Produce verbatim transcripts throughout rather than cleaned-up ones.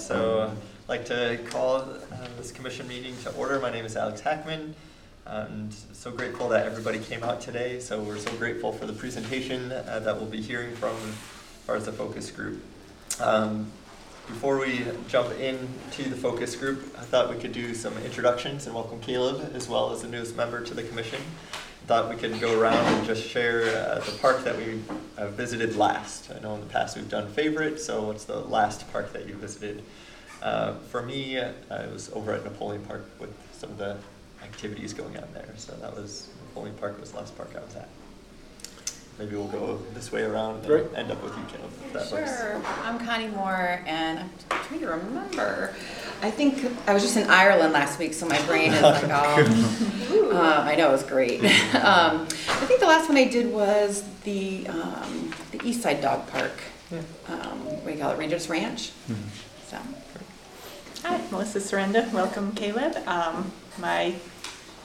So I'd like to call uh, this commission meeting to order. My name is Alex Hackman. And so grateful that everybody came out today. So we're so grateful for the presentation uh, that we'll be hearing from as far as the focus group. Um, before we jump into the focus group, I thought we could do some introductions and welcome Caleb, as well as the newest member to the commission. I thought we could go around and just share uh, the park that we uh, visited last. I know in the past we've done favorites, so what's the last park that you visited? Uh, for me, uh, it was over at Napoleon Park with some of the activities going on there. So that was, Napoleon Park was the last park I was at. Maybe we'll go this way around and right. end up with you, Caleb. If that sure. Works. I'm Connie Moore, and I'm trying to remember. I think I was just in Ireland last week, so my brain is like, oh, um, I know, it was great. um, I think the last one I did was the um, the Eastside Dog Park. Yeah. Um, what do you call it? Rangers Ranch. Mm-hmm. So. Hi, Melissa Saranda. Welcome, Caleb. Um, my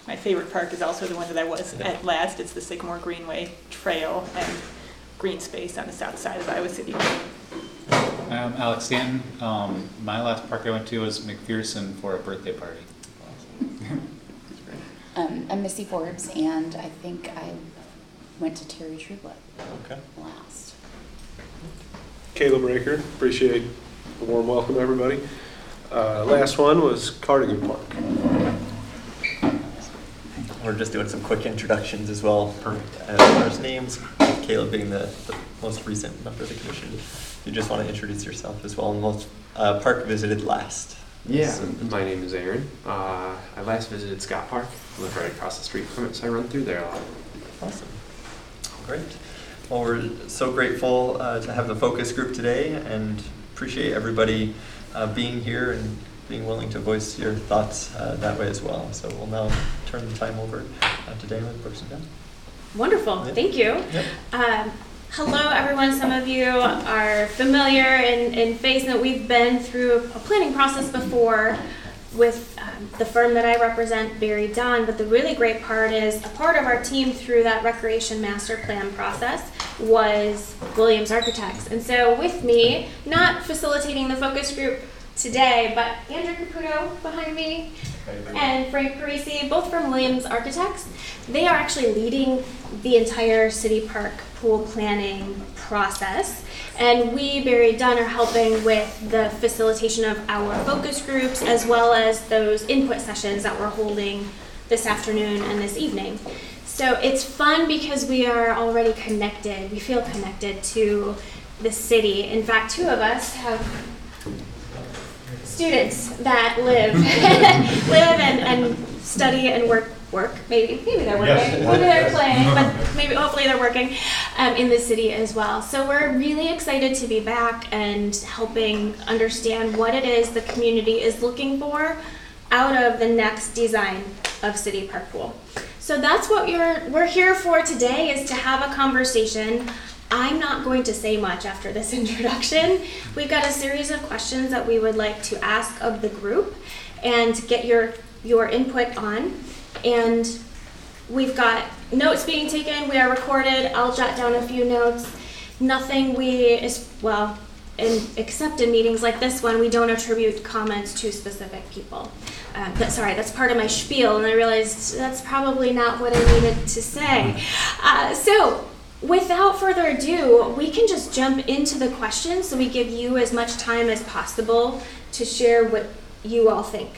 My favorite park is also the one that I was at last. It's the Sycamore Greenway Trail and green space on the south side of Iowa City. I'm Alex Stanton. Um, my last park I went to was McPherson for a birthday party. um, I'm Missy Forbes, and I think I went to Terry Trueblood okay. last. Caleb Raker. Appreciate the warm welcome, everybody. Uh, last one was Cardigan Park. We're just doing some quick introductions as well. Perfect. As far as names, Caleb being the, the most recent member of the commission, you just want to introduce yourself as well. And most uh, park visited last. Yeah, so, my name is Aaron. Uh, I last visited Scott Park. I live right across the street from it, so I run through there a lot. Awesome. Great. Well, we're so grateful uh, to have the focus group today, and appreciate everybody uh, being here and being willing to voice your thoughts uh, that way as well. So we'll now turn the time over uh, to Dan with Parks and Recreation. Wonderful, yeah. Thank you. Yep. Um, hello everyone, some of you are familiar and, and faced that we've been through a planning process before with um, the firm that I represent, Barry Dunn, but the really great part is a part of our team through that recreation master plan process was Williams Architects. And so with me, not facilitating the focus group today, but Andrew Caputo behind me and Frank Parisi, both from Williams Architects. They are actually leading the entire City Park Pool planning process. And we, Barry Dunn, are helping with the facilitation of our focus groups as well as those input sessions that we're holding this afternoon and this evening. So it's fun because we are already connected. We feel connected to the city. In fact, two of us have students that live, live and, and study and work, work maybe, maybe they're working, yes. maybe they're playing, but maybe hopefully they're working um, in the city as well. So we're really excited to be back and helping understand what it is the community is looking for out of the next design of City Park Pool. So that's what you're, we're here for today, is to have a conversation. I'm not going to say much after this introduction. We've got a series of questions that we would like to ask of the group and get your your input on. And we've got notes being taken. We are recorded. I'll jot down a few notes. Nothing we, is, well, in, except in meetings like this one, we don't attribute comments to specific people. Uh, that, sorry, that's part of my spiel, and I realized that's probably not what I needed to say. Uh, so. Without further ado, we can just jump into the questions so we give you as much time as possible to share what you all think.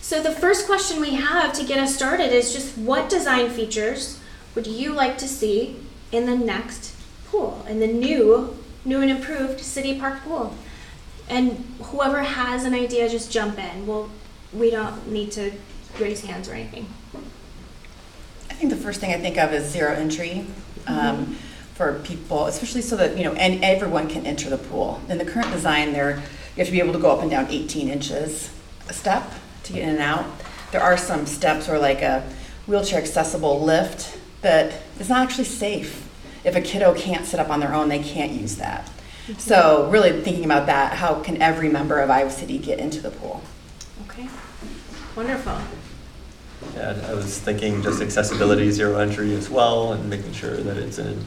So the first question we have to get us started is just what design features would you like to see in the next pool, in the new, new and improved City Park Pool? And whoever has an idea, just jump in. We'll, we don't need to raise hands or anything. I think the first thing I think of is zero entry. Um, for people, especially so that, you know, and everyone can enter the pool. In the current design, there you have to be able to go up and down eighteen inches a step to get in and out. There are some steps or like a wheelchair accessible lift that is not actually safe. If a kiddo can't sit up on their own, they can't use that. Mm-hmm. So really thinking about that, how can every member of Iowa City get into the pool? Okay, wonderful. Yeah, I was thinking just accessibility, zero entry as well, and making sure that it's an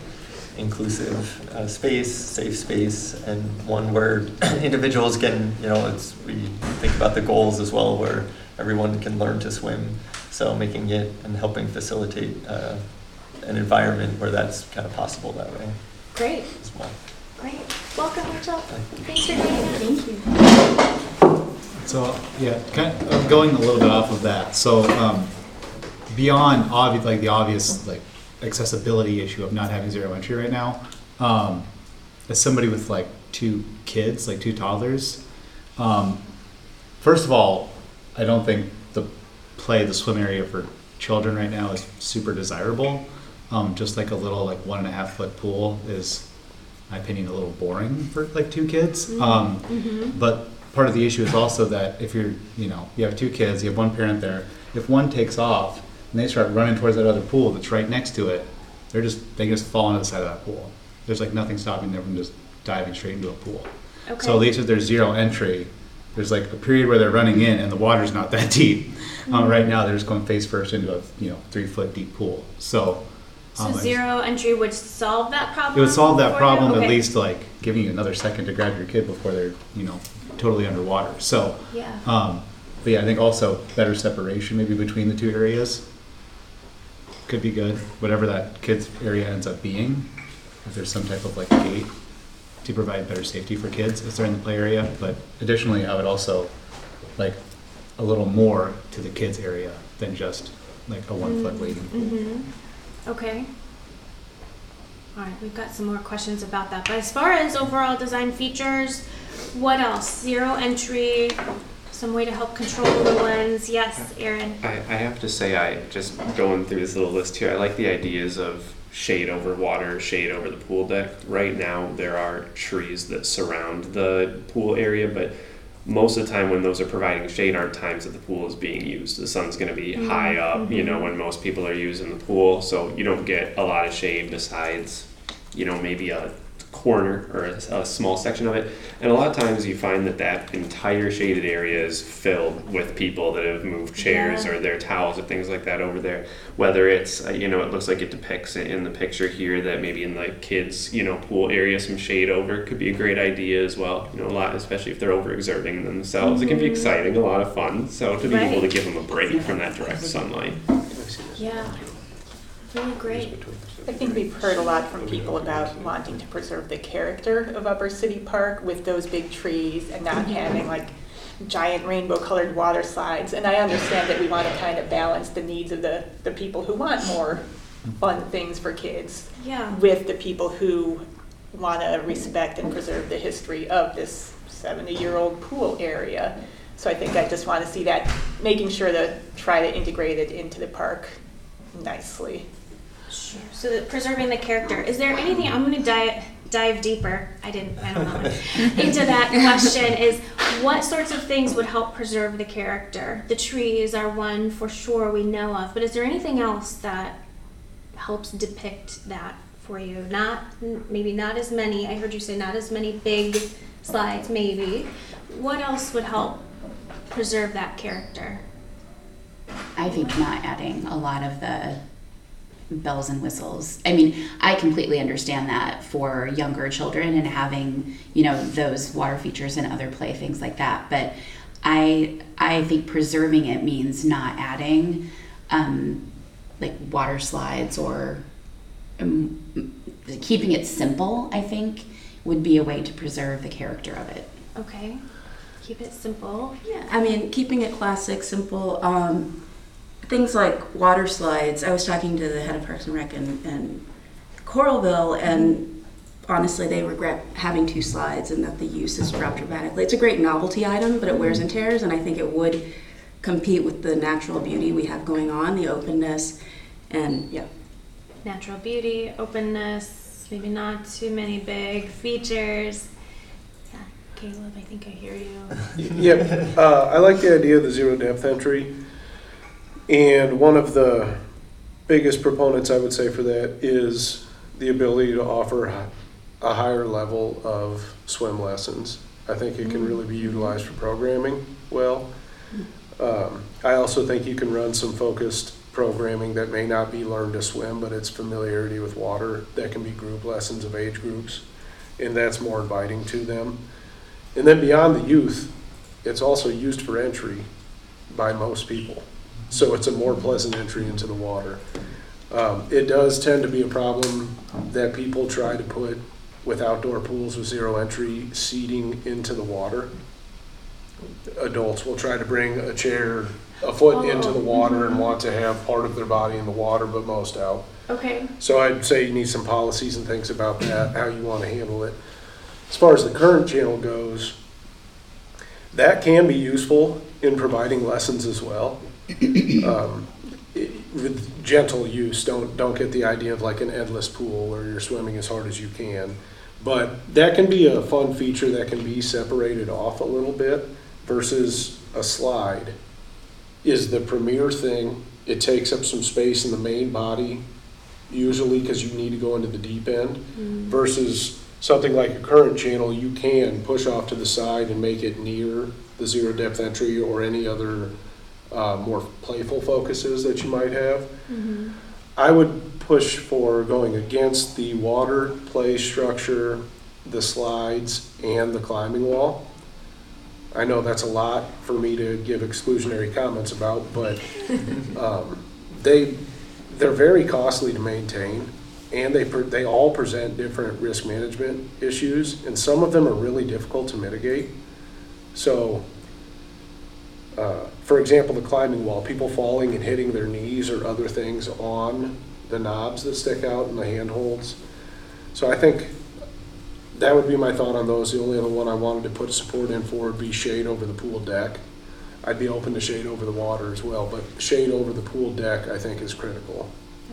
inclusive uh, space, safe space, and one where individuals can, you know, it's, we think about the goals as well, where everyone can learn to swim. So making it and helping facilitate uh, an environment where that's kind of possible that way. Great. As well. Great. Welcome, Rachel. Thanks for joining us. Thank you. So, yeah, kind of going a little bit off of that. So, um, beyond obvious, like the obvious, like accessibility issue of not having zero entry right now, um, as somebody with like two kids, like two toddlers, um, first of all, I don't think the play, the swim area for children right now is super desirable. Um, just like a little like one and a half foot pool is, in my opinion, a little boring for like two kids. Um, mm-hmm. But part of the issue is also that if you're, you know, you have two kids, you have one parent there. If one takes off and they start running towards that other pool that's right next to it, they're just they just fall onto the side of that pool. There's like nothing stopping them from just diving straight into a pool. Okay. So at least if there's zero entry, there's like a period where they're running in and the water's not that deep. Mm-hmm. Um, right now they're just going face first into a you know three foot deep pool. So. So um, zero entry would solve that problem? It would solve that problem, okay. At least like giving you another second to grab your kid before they're, you know, totally underwater. So, yeah. Um, but yeah, I think also better separation maybe between the two areas could be good. Whatever that kid's area ends up being, if there's some type of like gate to provide better safety for kids as they're in the play area. But additionally, I would also like a little more to the kids area than just like a one foot wading pool. Mm-hmm. Okay. All right, we've got some more questions about that. But as far as overall design features, what else? Zero entry, some way to help control the lens. Yes, Aaron. I, I have to say, I just going through this little list here, I like the ideas of shade over water, shade over the pool deck. Right now, there are trees that surround the pool area, but most of the time when those are providing shade aren't times that the pool is being used. The sun's going to be mm-hmm. high up, mm-hmm. you know, when most people are using the pool. So you don't get a lot of shade besides, you know, maybe a corner or a, a small section of it. And a lot of times you find that that entire shaded area is filled with people that have moved chairs yeah. or their towels or things like that over there. Whether it's, you know, it looks like it depicts it in the picture here that maybe in the kids, you know, pool area, some shade over could be a great idea as well. You know, a lot, especially if they're overexerting themselves, mm-hmm. it can be exciting, a lot of fun. So to be right. able to give them a break from that direct sunlight. Yeah, really great. I think we've heard a lot from people about wanting to preserve the character of Upper City Park with those big trees and not having like giant rainbow-colored water slides, and I understand that we want to kind of balance the needs of the, the people who want more fun things for kids yeah. with the people who want to respect and preserve the history of this seventy-year-old pool area. So I think I just want to see that, making sure to try to integrate it into the park nicely. Sure. So the, preserving the character. Is there anything, I'm going to dive dive deeper, I didn't, I don't know, into that question is what sorts of things would help preserve the character? The trees are one for sure we know of, but is there anything else that helps depict that for you? Not, maybe not as many, I heard you say not as many big slides maybe. What else would help preserve that character? I think not adding a lot of the bells and whistles. I mean, I completely understand that for younger children and having, you know, those water features and other play things like that. But I I think preserving it means not adding um, like water slides or um, keeping it simple, I think, would be a way to preserve the character of it. Okay. Keep it simple. Yeah. I mean, keeping it classic, simple. Um, Things like water slides. I was talking to the head of Parks and Rec and, and Coralville, and honestly, they regret having two slides and that the use has dropped dramatically. It's a great novelty item, but it wears and tears, and I think it would compete with the natural beauty we have going on, the openness, and yeah. Natural beauty, openness, maybe not too many big features. Yeah, Caleb, I think I hear you. Yeah, uh, I like the idea of the zero depth entry. And one of the biggest proponents, I would say, for that is the ability to offer a higher level of swim lessons. I think it can really be utilized for programming well. Um, I also think you can run some focused programming that may not be learn to swim, but it's familiarity with water. That can be group lessons of age groups, and that's more inviting to them. And then beyond the youth, it's also used for entry by most people. So it's a more pleasant entry into the water. Um, it does tend to be a problem that people try to put with outdoor pools with zero entry seating into the water. Adults will try to bring a chair a foot oh. into the water and want to have part of their body in the water, but most out. Okay. So I'd say you need some policies and things about that, how you want to handle it. As far as the current channel goes, that can be useful in providing lessons as well. Um, with gentle use, don't don't get the idea of like an endless pool where you're swimming as hard as you can. But that can be a fun feature that can be separated off a little bit versus a slide is the premier thing. It takes up some space in the main body, usually because you need to go into the deep end, mm-hmm. versus something like a current channel, you can push off to the side and make it near the zero depth entry or any other Uh, more playful focuses that you might have. Mm-hmm. I would push for going against the water play structure, the slides, and the climbing wall. I know that's a lot for me to give exclusionary comments about, but um, they they're very costly to maintain, and they pre- they all present different risk management issues, and some of them are really difficult to mitigate. So. Uh, for example, the climbing wall, people falling and hitting their knees or other things on the knobs that stick out and the handholds. So I think that would be my thought on those. The only other one I wanted to put support in for would be shade over the pool deck. I'd be open to shade over the water as well, but shade over the pool deck I think is critical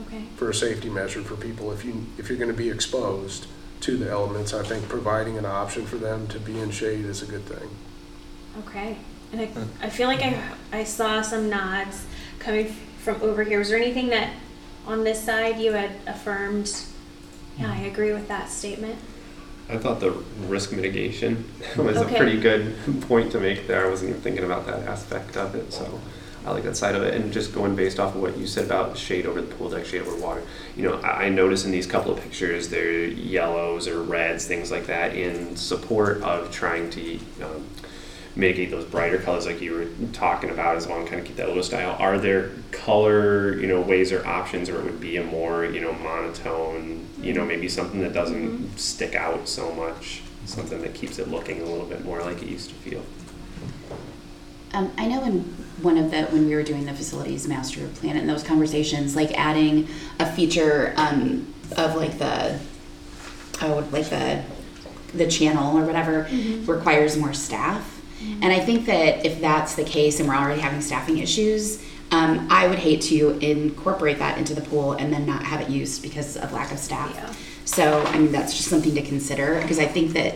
okay. for a safety measure for people. If you, if you're going to be exposed to the elements, I think providing an option for them to be in shade is a good thing. Okay. And I, I feel like I, I saw some nods coming from over here. Was there anything that on this side you had affirmed? Yeah, I agree with that statement. I thought the risk mitigation was okay. a pretty good point to make there. I wasn't even thinking about that aspect of it, so I like that side of it. And just going based off of what you said about shade over the pool deck, shade over water, you know, I, I noticed in these couple of pictures there are yellows or reds, things like that, in support of trying to um, mitigate those brighter colors like you were talking about as well and kind of keep that low style. Are there color, you know, ways or options where it would be a more, you know, monotone, you know, maybe something that doesn't mm-hmm. stick out so much, something that keeps it looking a little bit more like it used to feel? Um, I know in one of the, when we were doing the facilities master plan and those conversations, like adding a feature um, of like the, oh, like the, the channel or whatever mm-hmm. requires more staff. And I think that if that's the case and we're already having staffing issues, um, I would hate to incorporate that into the pool and then not have it used because of lack of staff. Yeah. So, I mean, that's just something to consider because I think that,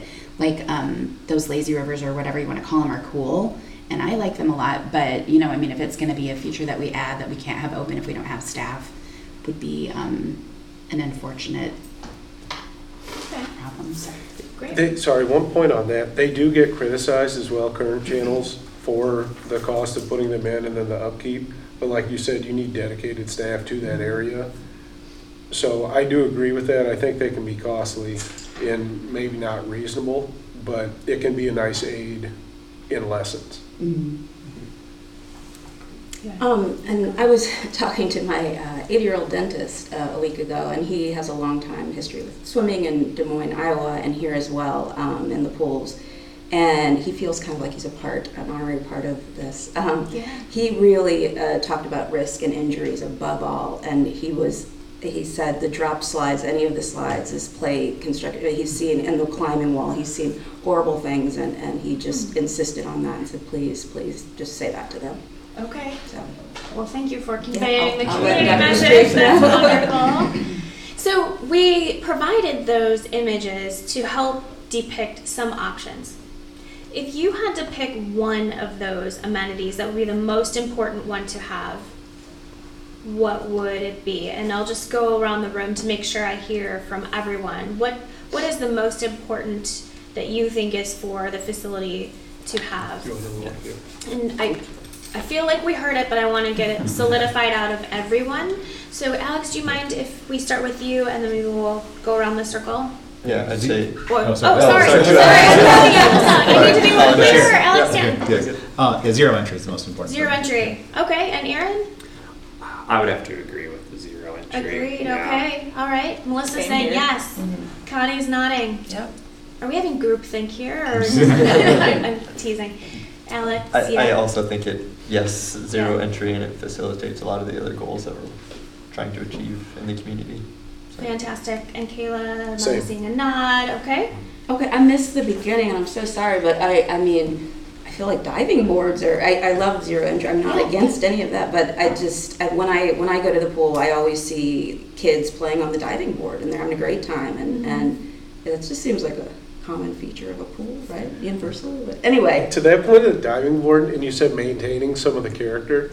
like, um, those lazy rivers or whatever you want to call them are cool, and I like them a lot. But, you know, I mean, if it's going to be a feature that we add that we can't have open if we don't have staff, would be um, an unfortunate okay. problem. So. They, sorry, one point on that. They do get criticized as well, current channels, for the cost of putting them in and then the upkeep. But like you said, you need dedicated staff to that area. So I do agree with that. I think they can be costly and maybe not reasonable, but it can be a nice aid in lessons. Mm-hmm. Yeah. Um, and I was talking to my uh, eighty-year-old dentist uh, a week ago, and he has a long time history with swimming in Des Moines, Iowa, and here as well um, in the pools. And he feels kind of like he's a part, an honorary part of this. Um, yeah. He really uh, talked about risk and injuries above all, and he was, he said the drop slides, any of the slides, is play constructed. He's seen, and the climbing wall, he's seen horrible things, and, and he just mm-hmm. insisted on that and said, please, please, just say that to them. Okay. So, well, thank you for conveying yeah, the community message. That's wonderful. So we provided those images to help depict some options. If you had to pick one of those amenities that would be the most important one to have, what would it be? And I'll just go around the room to make sure I hear from everyone. What What is the most important that you think is for the facility to have? And I. I feel like we heard it, but I want to get it solidified out of everyone. So Alex, do you mind if we start with you and then we will go around the circle? Yeah, I'd say. Or, oh, sorry. Oh, sorry. sorry. sorry. sorry. I need to be a little clearer. Alex, yeah. Yeah. Yeah. Uh, yeah, zero entry is the most important. Zero entry. Okay, and Aaron? I would have to agree with the zero entry. Agreed, yeah. Okay. All right. Melissa's Same saying here. Yes. Mm-hmm. Connie's nodding. Yep. Are we having groupthink here? Or I'm teasing. Alex, I, yeah. I also think it, yes, zero yeah. entry, and it facilitates a lot of the other goals that we're trying to achieve in the community. So. Fantastic. And Kayla, I'm seeing a nod, okay? Okay, I missed the beginning, and I'm so sorry, but I, I mean, I feel like diving boards are, I, I love zero entry. I'm not against any of that, but I just, when I when I go to the pool, I always see kids playing on the diving board, and they're having a great time, and, mm-hmm. and it just seems like a common feature of a pool, right? Universal, but anyway. To that point of the diving board, and you said maintaining some of the character,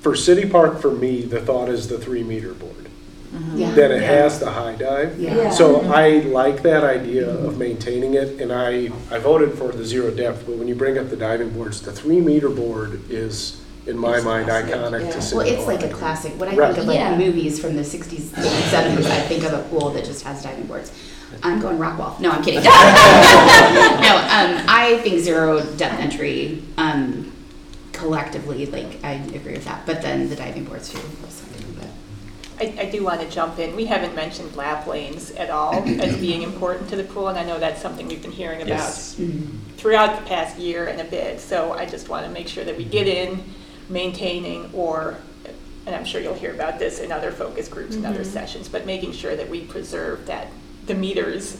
for City Park, for me, the thought is the three meter board. Mm-hmm. Yeah. That it yeah. has the high dive. Yeah. Yeah. So mm-hmm. I like that idea mm-hmm. of maintaining it, and I, I voted for the zero depth, but when you bring up the diving boards, the three meter board is, in my it's mind, classic. Iconic yeah. to City Well, it's Park. Like a classic. When I right. think of like yeah. movies from the sixties, seventies, I think of a pool that just has diving boards. I'm going Rockwall. No, I'm kidding. No, um, I think zero depth entry um, collectively, like, I agree with that. But then the diving boards, too. I, I do want to jump in. We haven't mentioned lap lanes at all as being important to the pool, and I know that's something we've been hearing about yes. throughout the past year and a bit. So I just want to make sure that we get in maintaining or, and I'm sure you'll hear about this in other focus groups mm-hmm. and other sessions, but making sure that we preserve that the meters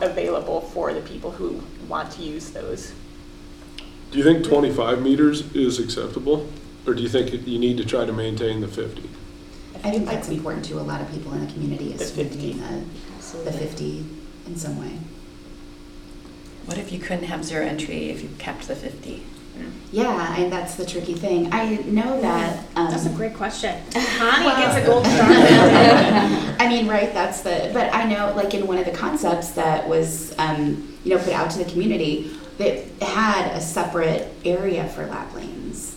available for the people who want to use those. Do you think twenty-five meters is acceptable? Or do you think you need to try to maintain the fifty? I think that's important to a lot of people in the community is to maintain the fifty in some way. What if you couldn't have zero entry if you kept the fifty? Yeah, and that's the tricky thing. I know that. Um, that's a great question. Connie well, gets a gold star. I mean, right? That's the. But I know, like in one of the concepts that was, um, you know, put out to the community, that had a separate area for lap lanes.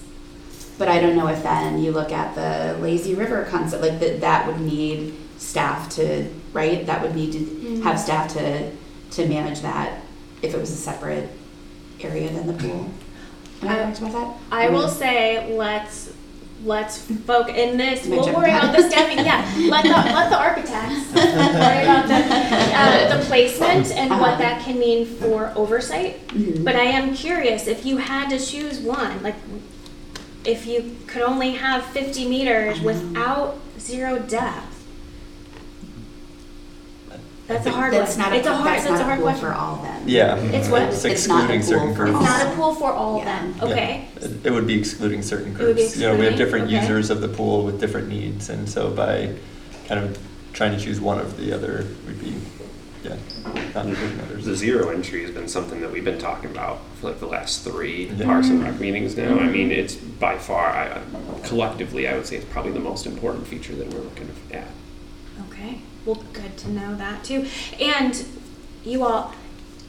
But I don't know if then you look at the lazy river concept, like that. That would need staff to, right? That would need to mm-hmm. have staff to to manage that if it was a separate area than the pool. I, I, I will mean, say let's let's focus in this. We'll worry about the staffing. Yeah, let the let the architects worry about the uh, the placement and uh-huh. what that can mean for oversight. Mm-hmm. But I am curious if you had to choose one, like if you could only have fifty meters without zero depth. That's a hard that's one. Not a, it's a hard. That's, that's not a hard pool question for all them. Yeah, it's what it's, it's excluding certain groups. It's not a pool for all yeah. of them. Okay. Yeah. It, it would be excluding certain groups. Excluding? You know, we have different okay. users of the pool with different needs, and so by kind of trying to choose one over the other would be, yeah, not including others. The zero entry has been something that we've been talking about for like the last three yeah. Parks and Rec meetings now. Mm-hmm. I mean, it's by far, I, collectively, I would say it's probably the most important feature that we're looking at. Okay. Well, good to know that too. And you all,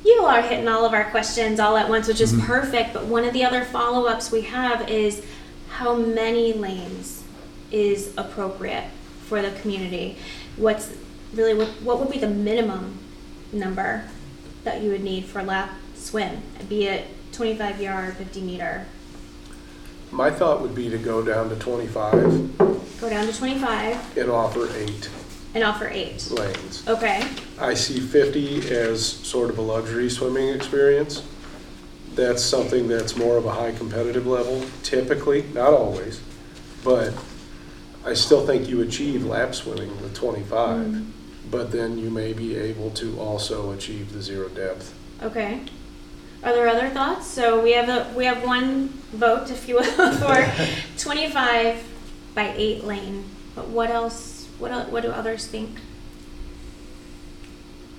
you all are hitting all of our questions all at once, which is mm-hmm. perfect. But one of the other follow-ups we have is how many lanes is appropriate for the community? What's really, what, what would be the minimum number that you would need for lap swim, be it twenty-five yard, fifty meter? My thought would be to go down to twenty-five. Go down to twenty-five. And offer eight. And offer eight lanes. Okay. I see fifty as sort of a luxury swimming experience. That's something that's more of a high competitive level, typically, not always, but I still think you achieve lap swimming with twenty-five, mm-hmm. but then you may be able to also achieve the zero depth. Okay. Are there other thoughts? So we have a we have one vote, if you will, for twenty-five by eight lane. But what else? What what do others think?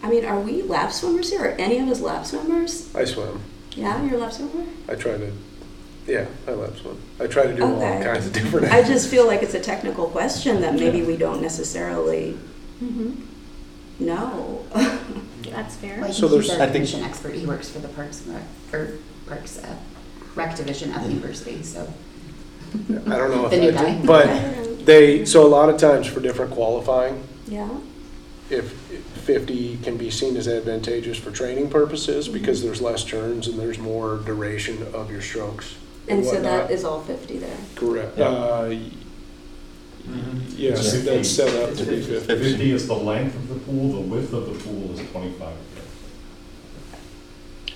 I mean, are we lap swimmers here? Are any of us lap swimmers? I swim. Yeah, you're a lap swimmer? I try to, yeah, I lap swim. I try to do okay. all kinds of different I actions. Just feel like it's a technical question that maybe yeah. we don't necessarily mm-hmm. know. That's fair. Well, so there's, I think, an expert. He works for the Parks and Rec, or Parks uh, rec division at the university, so. I don't know if the new I guy. But they, so a lot of times for different qualifying, yeah. if fifty can be seen as advantageous for training purposes because there's less turns and there's more duration of your strokes. And, and so that is all fifty there? Correct. Yeah. Uh, Mm-hmm. Yes, yeah, so that's set up to be fifty. fifty is the length of the pool, the width of the pool is twenty-five.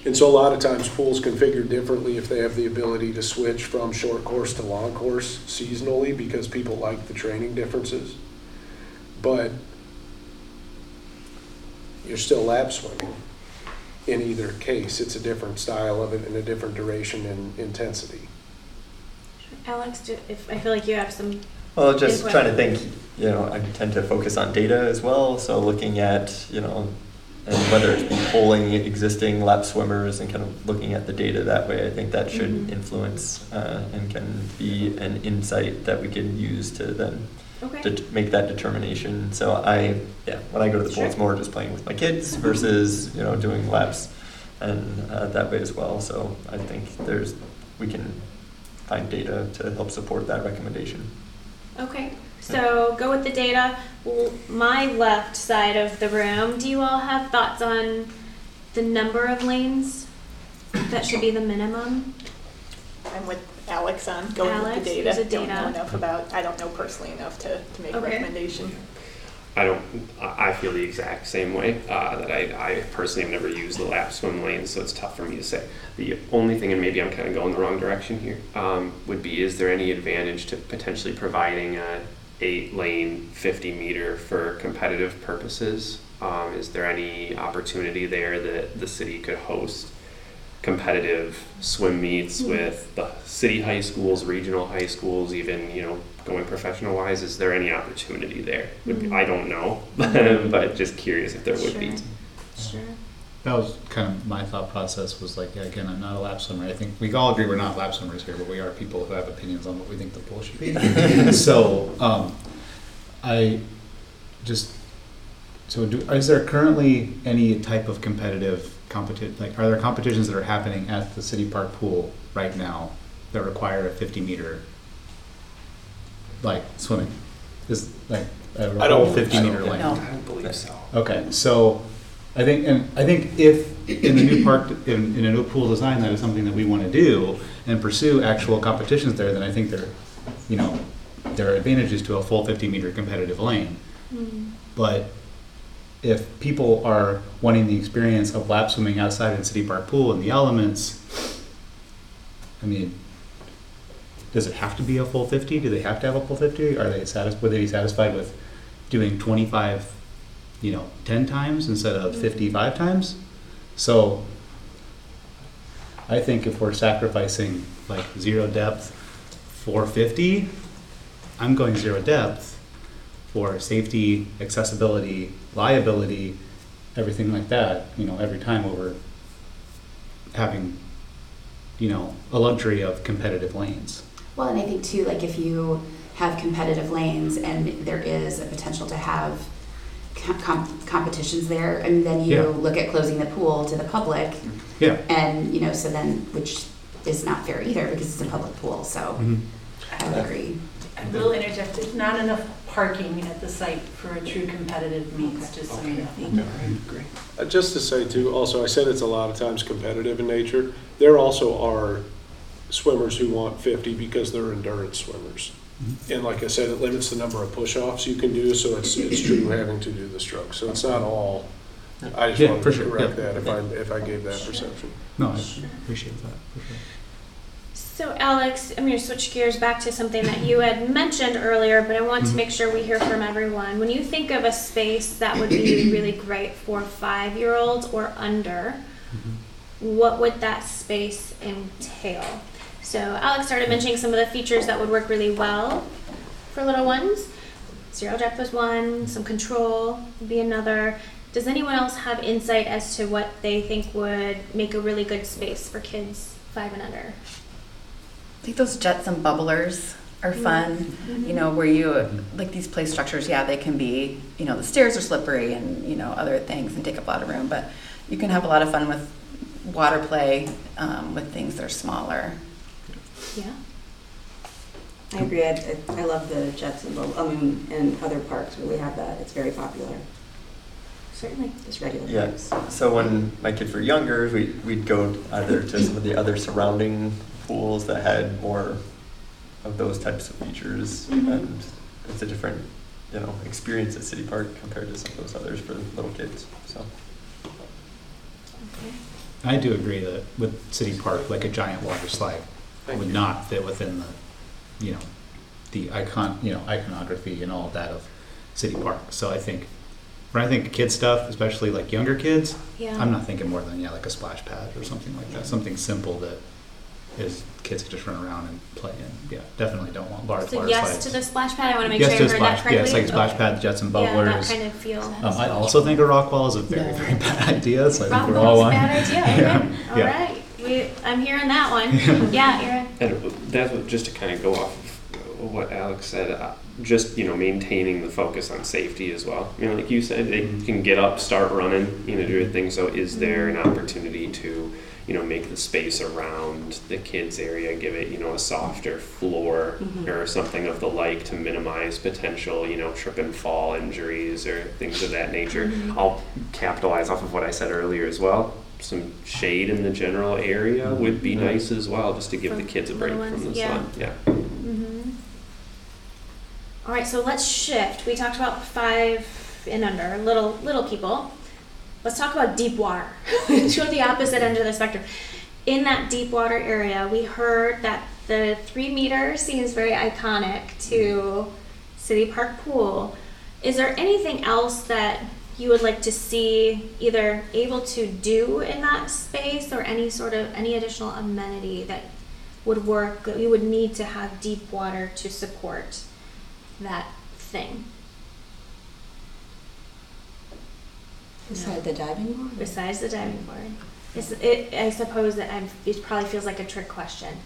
And so a lot of times pools configured differently if they have the ability to switch from short course to long course seasonally because people like the training differences. But you're still lap swimming in either case. It's a different style of it and a different duration and intensity. Alex, do, if I feel like you have some... Well, just trying to think, you know, I tend to focus on data as well. So looking at, you know, and whether it's been polling existing lap swimmers and kind of looking at the data that way, I think that should mm-hmm. influence uh, and can be an insight that we can use to then okay. to make that determination. So I, yeah, when I go to the pool, it's more just playing with my kids versus, you know, doing laps and uh, that way as well. So I think there's, we can find data to help support that recommendation. Okay, so go with the data. My left side of the room, do you all have thoughts on the number of lanes that should be the minimum? I'm with Alex on going Alex, with the data. I don't know enough about, I don't know personally enough to, to make okay. a recommendation. I don't, I feel the exact same way, uh, that I, I personally have never used the lap swim lanes, so it's tough for me to say. The only thing, and maybe I'm kind of going the wrong direction here, um, would be, is there any advantage to potentially providing a eight lane fifty meter for competitive purposes? Um, is there any opportunity there that the city could host competitive swim meets mm-hmm. with the city high schools, regional high schools, even, you know, going professional wise, is there any opportunity there? Mm-hmm. I don't know, but just curious if there would sure. be. Sure. That was kind of my thought process was like, yeah, again, I'm not a lap swimmer. I think we all agree we're not lap swimmers here, but we are people who have opinions on what we think the pool should be. so um, I just, so do, is there currently any type of competitive, competi- like are there competitions that are happening at the City Park Pool right now that require a fifty meter like swimming, is like a I don't, fifty meter lane. No. I don't believe so. Okay, so I think, and I think if in the new park, in, in a new pool design, that is something that we want to do and pursue actual competitions there, then I think there, you know, there are advantages to a full fifty meter competitive lane. Mm-hmm. But if people are wanting the experience of lap swimming outside of the City Park Pool and the elements, I mean. Does it have to be a full fifty? Do they have to have a full fifty? Are they satisfied? Would they be satisfied with doing twenty-five, you know, ten times instead of fifty-five times? So I think if we're sacrificing like zero depth for fifty, I'm going zero depth for safety, accessibility, liability, everything like that. You know, every time over having, you know, a luxury of competitive lanes. Well, and I think too, like if you have competitive lanes and there is a potential to have comp- competitions there, and then you yeah. look at closing the pool to the public, yeah, and you know, so then which is not fair either because it's a public pool. So mm-hmm. I would agree. I will interject. There's not enough parking at the site for a true competitive meets. Okay. Just okay. so you know. Okay. Okay. Great. Uh, just to say too, also I said it's a lot of times competitive in nature. There also are swimmers who want fifty because they're endurance swimmers. Mm-hmm. And like I said, it limits the number of push-offs you can do, so it's it's true having to do the stroke. So it's not all, I just yeah, wanted to sure. correct yeah. that if I if I gave that sure. perception. No, I sure. appreciate that. For sure. So Alex, I'm going to switch gears back to something that you had mentioned earlier, but I want mm-hmm. to make sure we hear from everyone. When you think of a space that would be really great for five-year-olds or under, mm-hmm. what would that space entail? So Alex started mentioning some of the features that would work really well for little ones. Zero depth was one, some control would be another. Does anyone else have insight as to what they think would make a really good space for kids five and under? I think those jets and bubblers are fun, mm-hmm. you know, where you, like these play structures, yeah, they can be, you know, the stairs are slippery and, you know, other things and take up a lot of room, but you can have a lot of fun with water play um, with things that are smaller Yeah. I agree. I, I love the Jets and, I mean, and other parks where we have that. It's very popular. Certainly. Just regular yeah. parks. So when my kids were younger, we, we'd go either to some of the other surrounding pools that had more of those types of features. Mm-hmm. And it's a different, you know, experience at City Park compared to some of those others for little kids. So. Okay. I do agree that with City Park, like a giant water slide Thank would you. not fit within the you know, the icon, you know, iconography and all of that of City Park. So I think, when I think kid stuff, especially like younger kids, yeah. I'm not thinking more than yeah, like a splash pad or something like that. Something simple that is kids can just run around and play in. Yeah, definitely don't want large. So water yes slides. To the splash pad. I want to make yes sure I heard that correctly. Yes, like splash okay. pad, jets and bubblers. Yeah, that kind of feel. Um, I also think a rock wall is a very, no. very bad idea. So I rock think we're all on. Rock wall is a bad idea. yeah. All yeah. right. We, I'm hearing that one. Yeah, Aaron. And that's what, just to kind of go off of what Alex said, uh, just, you know, maintaining the focus on safety as well. You know, like you said, they can get up, start running, you know, do your thing. So is there an opportunity to, you know, make the space around the kids' area, give it, you know, a softer floor mm-hmm. or something of the like to minimize potential, you know, trip and fall injuries or things of that nature. Mm-hmm. I'll capitalize off of what I said earlier as well. Some shade in the general area would be nice as well, just to give from the kids a break ones, from the yeah. sun. Yeah. Mm-hmm. All right, so let's shift. We talked about five and under, little little people. Let's talk about deep water. To the opposite end of the spectrum. In that deep water area, we heard that the three meter seems very iconic to City Park Pool. Is there anything else that you would like to see either able to do in that space or any sort of any additional amenity that would work, that we would need to have deep water to support that thing? Besides no. the diving board? Besides the diving board. It's, it, I suppose that I'm, it probably feels like a trick question.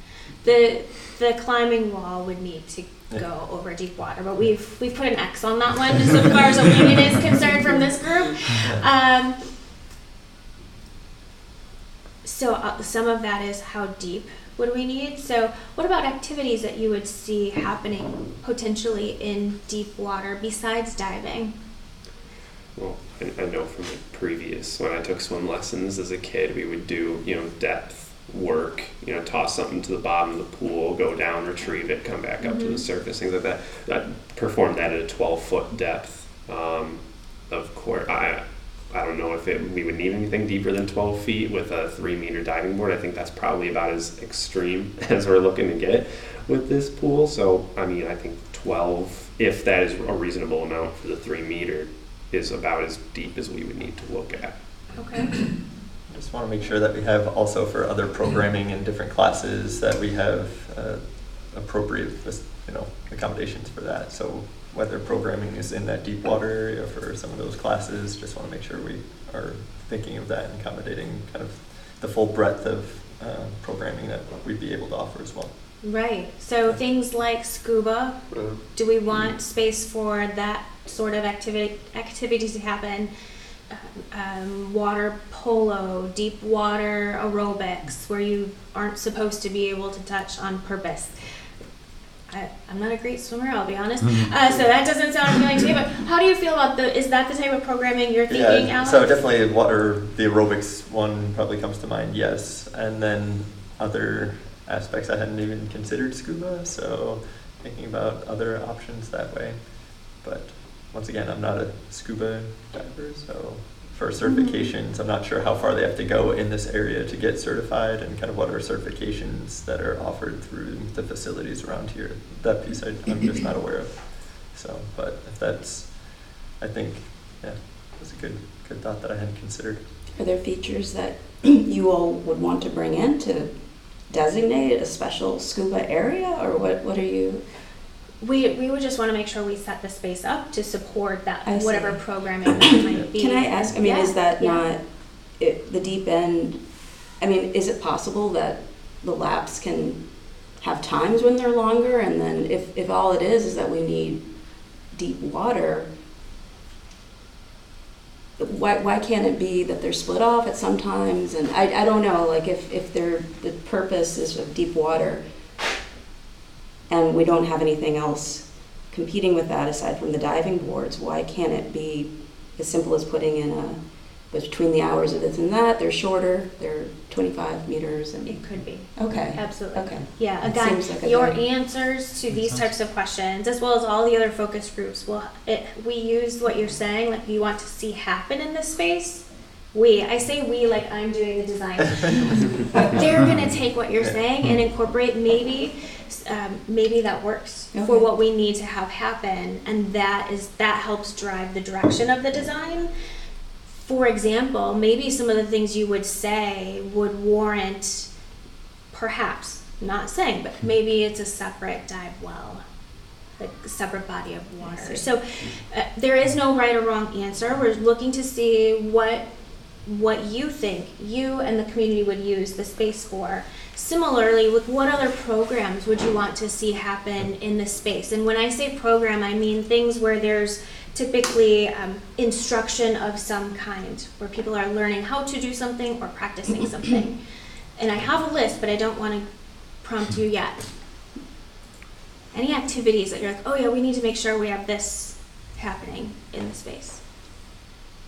The the climbing wall would need to go over deep water, but we've we've put an X on that one as far as opinion is concerned from this group. Um, so uh, some of that is how deep would we need? So what about activities that you would see happening potentially in deep water besides diving? Well, I know from the previous, when I took swim lessons as a kid, we would do, you know, depth work, you know, toss something to the bottom of the pool, go down, retrieve it, come back up mm-hmm. to the surface, things like that. I performed that at a twelve foot depth. Um, of course, I I don't know if it, we would need anything deeper than twelve feet with a three meter diving board. I think that's probably about as extreme as we're looking to get with this pool. So, I mean, I think twelve, if that is a reasonable amount for the three meter, is about as deep as we would need to look at. Okay. Just want to make sure that we have also for other programming and different classes that we have uh, appropriate, you know, accommodations for that. So whether programming is in that deep water area for some of those classes, just want to make sure we are thinking of that and accommodating kind of the full breadth of uh, programming that we'd be able to offer as well. Right. So things like scuba, do we want space for that sort of activity activities to happen? Um, water polo, deep water aerobics, where you aren't supposed to be able to touch on purpose. I, I'm not a great swimmer, I'll be honest, uh, so that doesn't sound appealing to me, but how do you feel about the, is that the type of programming you're thinking, yeah, Alex? So definitely water, the aerobics one probably comes to mind, yes, and then other aspects I hadn't even considered scuba, so thinking about other options that way, but once again, I'm not a scuba diver, so for certifications, mm-hmm. I'm not sure how far they have to go in this area to get certified and kind of what are certifications that are offered through the facilities around here. That piece I, I'm just not aware of. So, but if that's, I think, yeah, that's a good, good thought that I hadn't considered. Are there features that you all would want to bring in to designate a special scuba area, or what, what are you? We we would just want to make sure we set the space up to support that I whatever see. Programming that might be. Can I ask, I mean, yeah. is that yeah. not it, the deep end? I mean, is it possible that the laps can have times when they're longer, and then if, if all it is is that we need deep water, why why can't it be that they're split off at some times? And I, I don't know, like if, if they're, the purpose is of deep water, and we don't have anything else competing with that aside from the diving boards, why can't it be as simple as putting in a, between the hours of this and that, they're shorter, they're twenty-five meters. And it could be. Okay. Absolutely. Okay. Yeah, again, like your answers to these types of questions, as well as all the other focus groups, will it, we use what you're saying, like you want to see happen in this space. We, I say we like I'm doing the design. They're going to take what you're saying and incorporate maybe, um, maybe that works okay. for what we need to have happen. And that is, that helps drive the direction of the design. For example, maybe some of the things you would say would warrant, perhaps, not saying, but maybe it's a separate dive well, like a separate body of water. So uh, there is no right or wrong answer. We're looking to see what what you think you and the community would use the space for. Similarly, with what other programs would you want to see happen in this space? And when I say program, I mean things where there's typically um, instruction of some kind, where people are learning how to do something or practicing something. And I have a list, but I don't want to prompt you yet. Any activities that you're like, oh yeah, we need to make sure we have this happening in the space?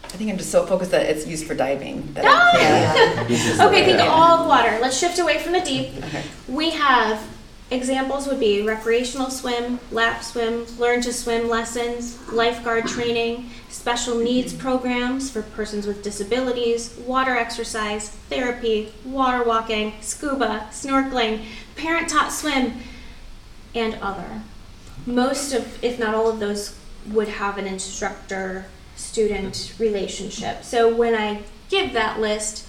I think I'm just so focused that it's used for diving. That ah! I, yeah. Okay, think all of water. Let's shift away from the deep. Okay. We have, examples would be recreational swim, lap swim, learn to swim lessons, lifeguard training, special needs programs for persons with disabilities, water exercise, therapy, water walking, scuba, snorkeling, parent-taught swim, and other. Most of, if not all of those, would have an instructor student relationship. So when I give that list,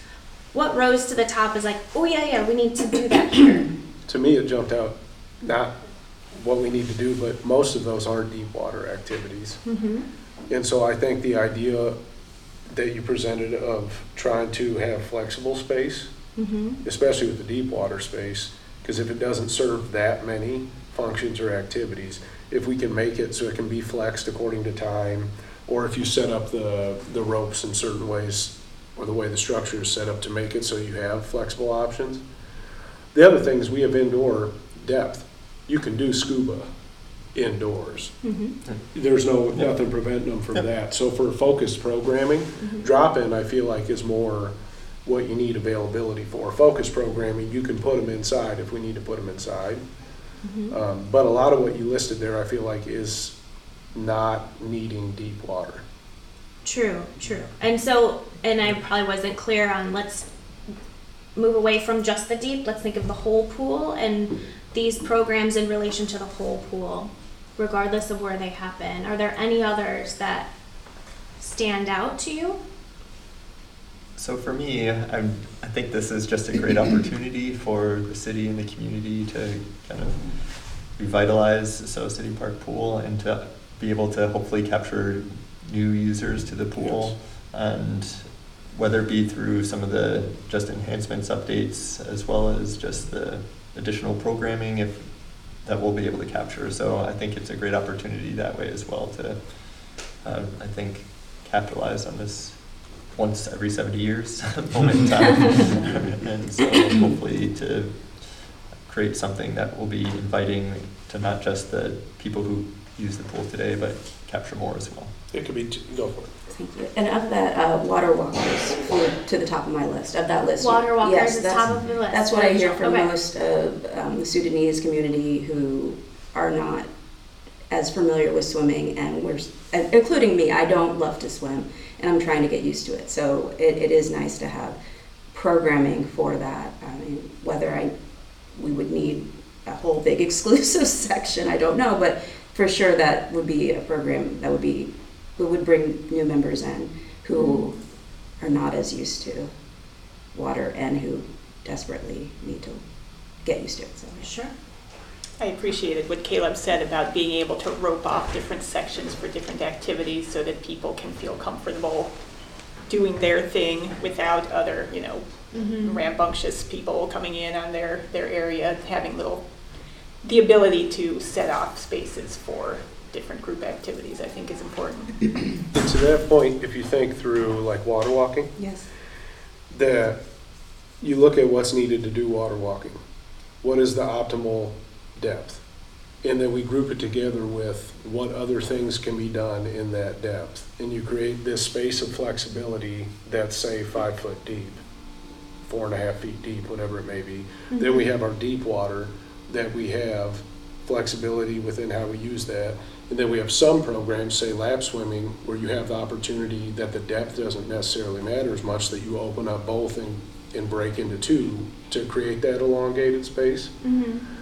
what rose to the top is like, oh yeah, yeah, we need to do that here. To me, it jumped out, not what we need to do, but most of those are deep water activities. Mm-hmm. And so I think the idea that you presented of trying to have flexible space, mm-hmm. especially with the deep water space, because if it doesn't serve that many functions or activities, if we can make it so it can be flexed according to time, or if you set up the, the ropes in certain ways, or the way the structure is set up to make it so you have flexible options. The other thing is we have indoor depth. You can do scuba indoors. Mm-hmm. There's no nothing preventing them from that. So for focused programming, mm-hmm. drop-in I feel like is more what you need availability for. Focused programming, you can put them inside if we need to put them inside. Mm-hmm. Um, but a lot of what you listed there I feel like is not needing deep water. True, true. And so, and I probably wasn't clear on let's move away from just the deep, let's think of the whole pool and these programs in relation to the whole pool, regardless of where they happen. Are there any others that stand out to you? So for me, I'm, I think this is just a great opportunity for the city and the community to kind of revitalize so City Park Pool and to be able to hopefully capture new users to the pool, and whether it be through some of the just enhancements, updates, as well as just the additional programming if that we'll be able to capture. So I think it's a great opportunity that way as well to, uh, I think, capitalize on this once every seventy years moment in time. And so hopefully to create something that will be inviting to not just the people who use the pool today, but capture more as well. It could be, t- go for it. Thank you. And of that, uh, water walkers were to the top of my list, of that list. Water walkers yes, is top of the list. That's what I hear from okay. most of um, the Sudanese community who are not as familiar with swimming, and we're, including me, I don't love to swim, and I'm trying to get used to it. So it, it is nice to have programming for that. I mean, whether I, we would need a whole big exclusive section, I don't know, but for sure that would be a program that would be who would bring new members in who are not as used to water and who desperately need to get used to it. So. Sure. I appreciated what Caleb said about being able to rope off different sections for different activities so that people can feel comfortable doing their thing without other, you know, mm-hmm. rambunctious people coming in on their, their area, having little, the ability to set off spaces for different group activities, I think is important. And to that point, if you think through like water walking, yes, that you look at what's needed to do water walking. What is the optimal depth? and then we group it together with what other things can be done in that depth. And you create this space of flexibility that's, say, five foot deep, four and a half feet deep, whatever it may be. Mm-hmm. Then we have our deep water that we have flexibility within how we use that. And then we have some programs, say lap swimming, where you have the opportunity that the depth doesn't necessarily matter as much, that you open up both and, and break into two to create that elongated space. Mm-hmm.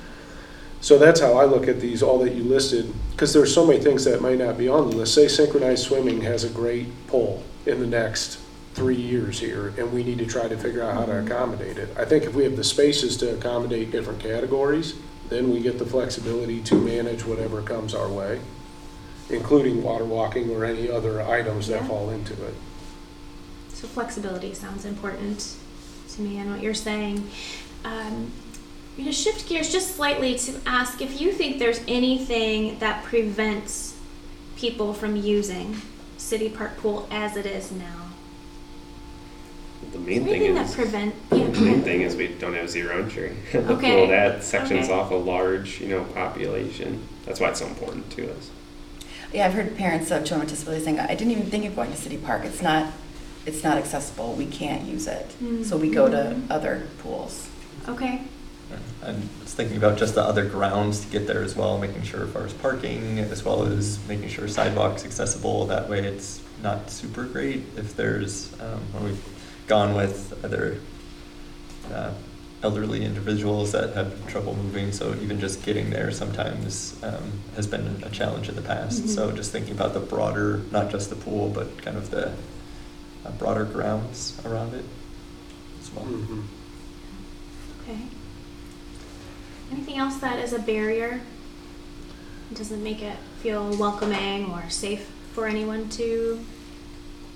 So that's how I look at these, all that you listed, because there's so many things that might not be on the list. Say synchronized swimming has a great pull in the next three years here, and we need to try to figure out how to accommodate it. I think if we have the spaces to accommodate different categories, then we get the flexibility to manage whatever comes our way, including water walking or any other items yeah. that fall into it. So flexibility sounds important to me and what you're saying. Um, I'm going to shift gears just slightly to ask if you think there's anything that prevents people from using City Park Pool as it is now. The main thing is that prevent, yeah, the main thing is we don't have zero injury. Okay. Well, that sections okay. off a large, you know, population. That's why it's so important to us. Yeah, I've heard parents of children with disabilities saying, "I didn't even think of going to City Park. It's not, it's not accessible. We can't use it. Mm-hmm. So we go to other pools." Okay. I was thinking about just the other grounds to get there as well, making sure as far as parking, as well as making sure sidewalks accessible. That way, it's not super great if there's um, when we. Gone with other uh, elderly individuals that have trouble moving, so even just getting there sometimes um, has been a challenge in the past. Mm-hmm. So just thinking about the broader, not just the pool, but kind of the uh, broader grounds around it as well. Mm-hmm. Okay. Anything else that is a barrier? It doesn't make it feel welcoming or safe for anyone to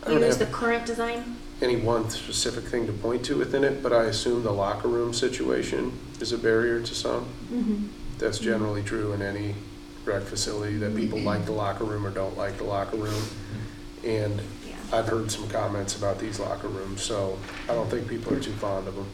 use the current design? Any one specific thing to point to within it, but I assume the locker room situation is a barrier to some. Mm-hmm. That's generally true in any rec facility, that people mm-hmm. like the locker room or don't like the locker room. And yeah. I've heard some comments about these locker rooms, so I don't think people are too fond of them.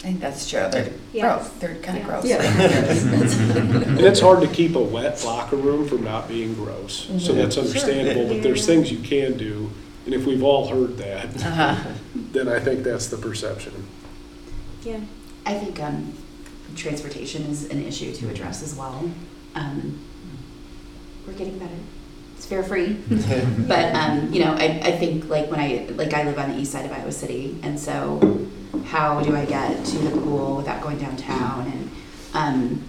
I think that's true. They're yes. gross. They're kind of yeah. gross. Yeah. And it's hard to keep a wet locker room from not being gross. Mm-hmm. So that's understandable, sure. but yeah. there's things you can do. And if we've all heard that, uh-huh. then I think that's the perception. Yeah. I think um, transportation is an issue to address as well. Um, we're getting better. It's fare free. But, um, you know, I, I think like when I, like I live on the east side of Iowa City, and so how do I get to the pool without going downtown? And um,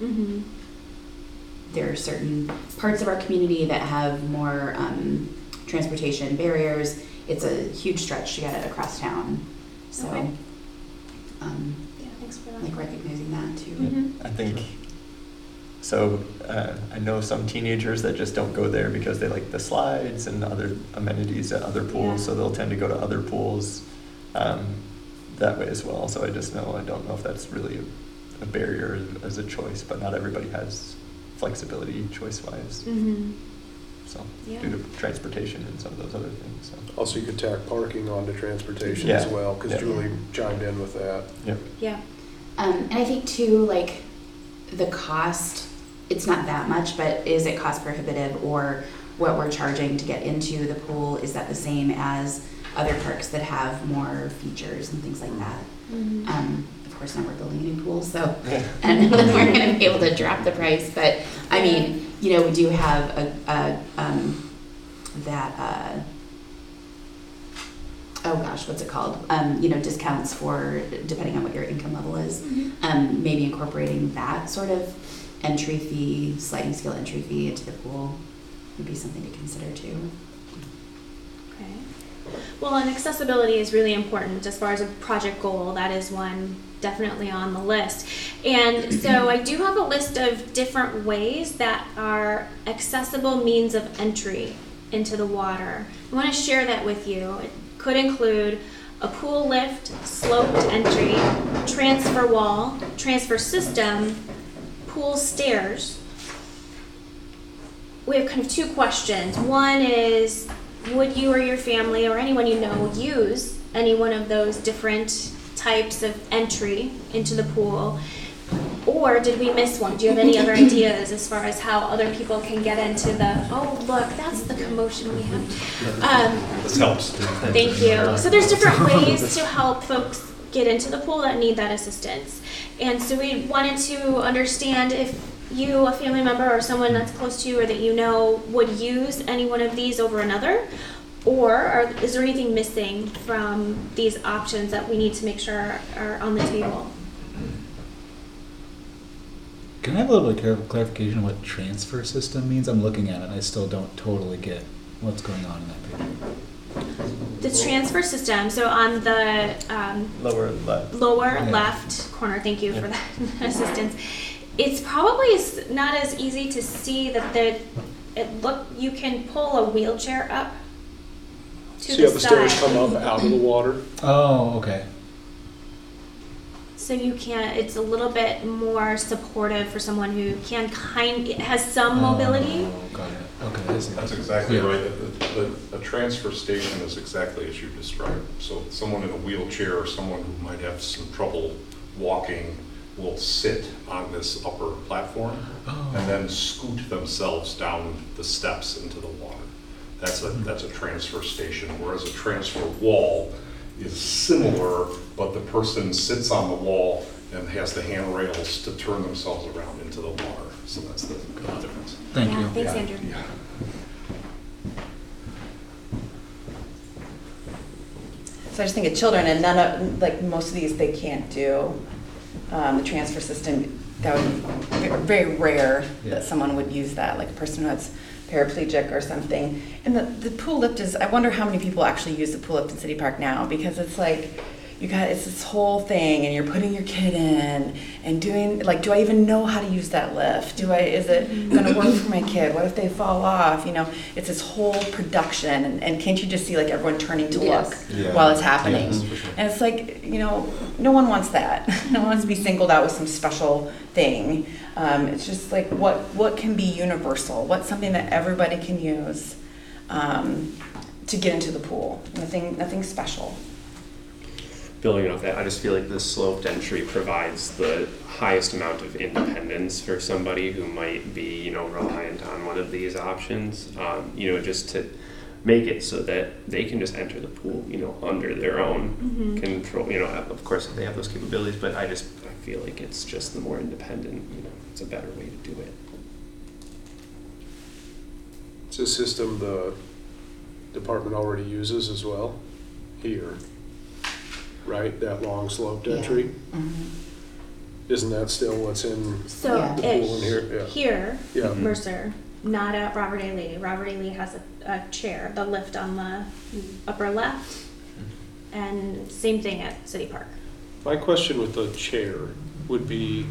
mm-hmm. there are certain parts of our community that have more um, transportation barriers. It's a huge stretch to get it across town. So, okay. um, yeah, thanks for that. Like recognizing that too. Mm-hmm. I think, so uh, I know some teenagers that just don't go there because they like the slides and other amenities at other pools, yeah. so they'll tend to go to other pools um, that way as well. So I just know, I don't know if that's really a, a barrier as a choice, but not everybody has flexibility choice-wise. Mm-hmm. So yeah. due to transportation and some of those other things. So. Also, you could tack parking onto transportation yeah. as well, because yeah. Julie chimed in with that. Yeah. Yeah. Um, and I think too, like the cost, it's not that much, but is it cost prohibitive, or what we're charging to get into the pool, is that the same as other parks that have more features and things like that? Mm-hmm. Um, of course now we're building a new pool, so yeah. and we're gonna be able to drop the price, but I mean, you know, we do have a, a um, that, uh, oh gosh, what's it called? Um, you know, discounts for, depending on what your income level is, mm-hmm. um, maybe incorporating that sort of entry fee, sliding scale entry fee into the pool would be something to consider too. Okay. Well, and accessibility is really important as far as a project goal. That is one definitely on the list. And so I do have a list of different ways that are accessible means of entry into the water. I want to share that with you. It could include a pool lift, sloped entry, transfer wall, transfer system, pool stairs. We have kind of two questions. One is, would you or your family or anyone you know use any one of those different types of entry into the pool? Or did we miss one? Do you have any other ideas as far as how other people can get into the, oh, look, that's the commotion we have. Um, this helps. Thank you. So there's different ways to help folks get into the pool that need that assistance. And so we wanted to understand if you, a family member, or someone that's close to you or that you know would use any one of these over another, or are, is there anything missing from these options that we need to make sure are, are on the table? Can I have a little bit of clarification on what transfer system means? I'm looking at it and I still don't totally get what's going on in that paper. The transfer system, so on the um, lower left, lower yeah. left corner, thank you yeah. for that assistance. It's probably not as easy to see that the, it look, you can pull a wheelchair up to so the side. So you have the stairs come up out of the water? Oh, okay. So you can, it's a little bit more supportive for someone who can kind, has some mobility. Oh, got it. Okay, that's exactly yeah. right. The, the, a transfer station is exactly as you described. So someone in a wheelchair or someone who might have some trouble walking will sit on this upper platform oh. and then scoot themselves down the steps into the water. That's a, that's a transfer station, whereas a transfer wall is similar, but the person sits on the wall and has the handrails to turn themselves around into the water. So that's the difference. Thank yeah, you. Thanks, yeah. Andrew. Yeah. So I just think of children, and none of, like most of these, they can't do. Um, the transfer system, that would be very rare yeah. that someone would use that, like a person who's paraplegic or something. And the, the pool lift is, I wonder how many people actually use the pool lift in City Park now, because it's like, you got, it's this whole thing and you're putting your kid in and doing, like, do I even know how to use that lift? Do I, is it gonna work for my kid? What if they fall off? You know, it's this whole production, and, and can't you just see like everyone turning to yes. look yeah. while it's happening? Yes, for sure. And it's like, you know, no one wants that. No one wants to be singled out with some special thing. Um, it's just like, what, what can be universal? What's something that everybody can use um, to get into the pool? Nothing, nothing special. Building off that, I just feel like this sloped entry provides the highest amount of independence for somebody who might be, you know, reliant on one of these options, um, you know, just to make it so that they can just enter the pool, you know, under their own mm-hmm. control. You know, of course they have those capabilities, but I just, I feel like it's just the more independent, you know, it's a better way to do it. It's a system the department already uses as well here. Right, that long sloped entry. Yeah. Mm-hmm. Isn't that still what's in so yeah. the pool in here? Yeah. Here, yeah. Mm-hmm. Mercer, not at Robert A. Lee. Robert A. Lee has a, a chair, the lift on the upper left, mm-hmm. and same thing at City Park. My question with the chair would be,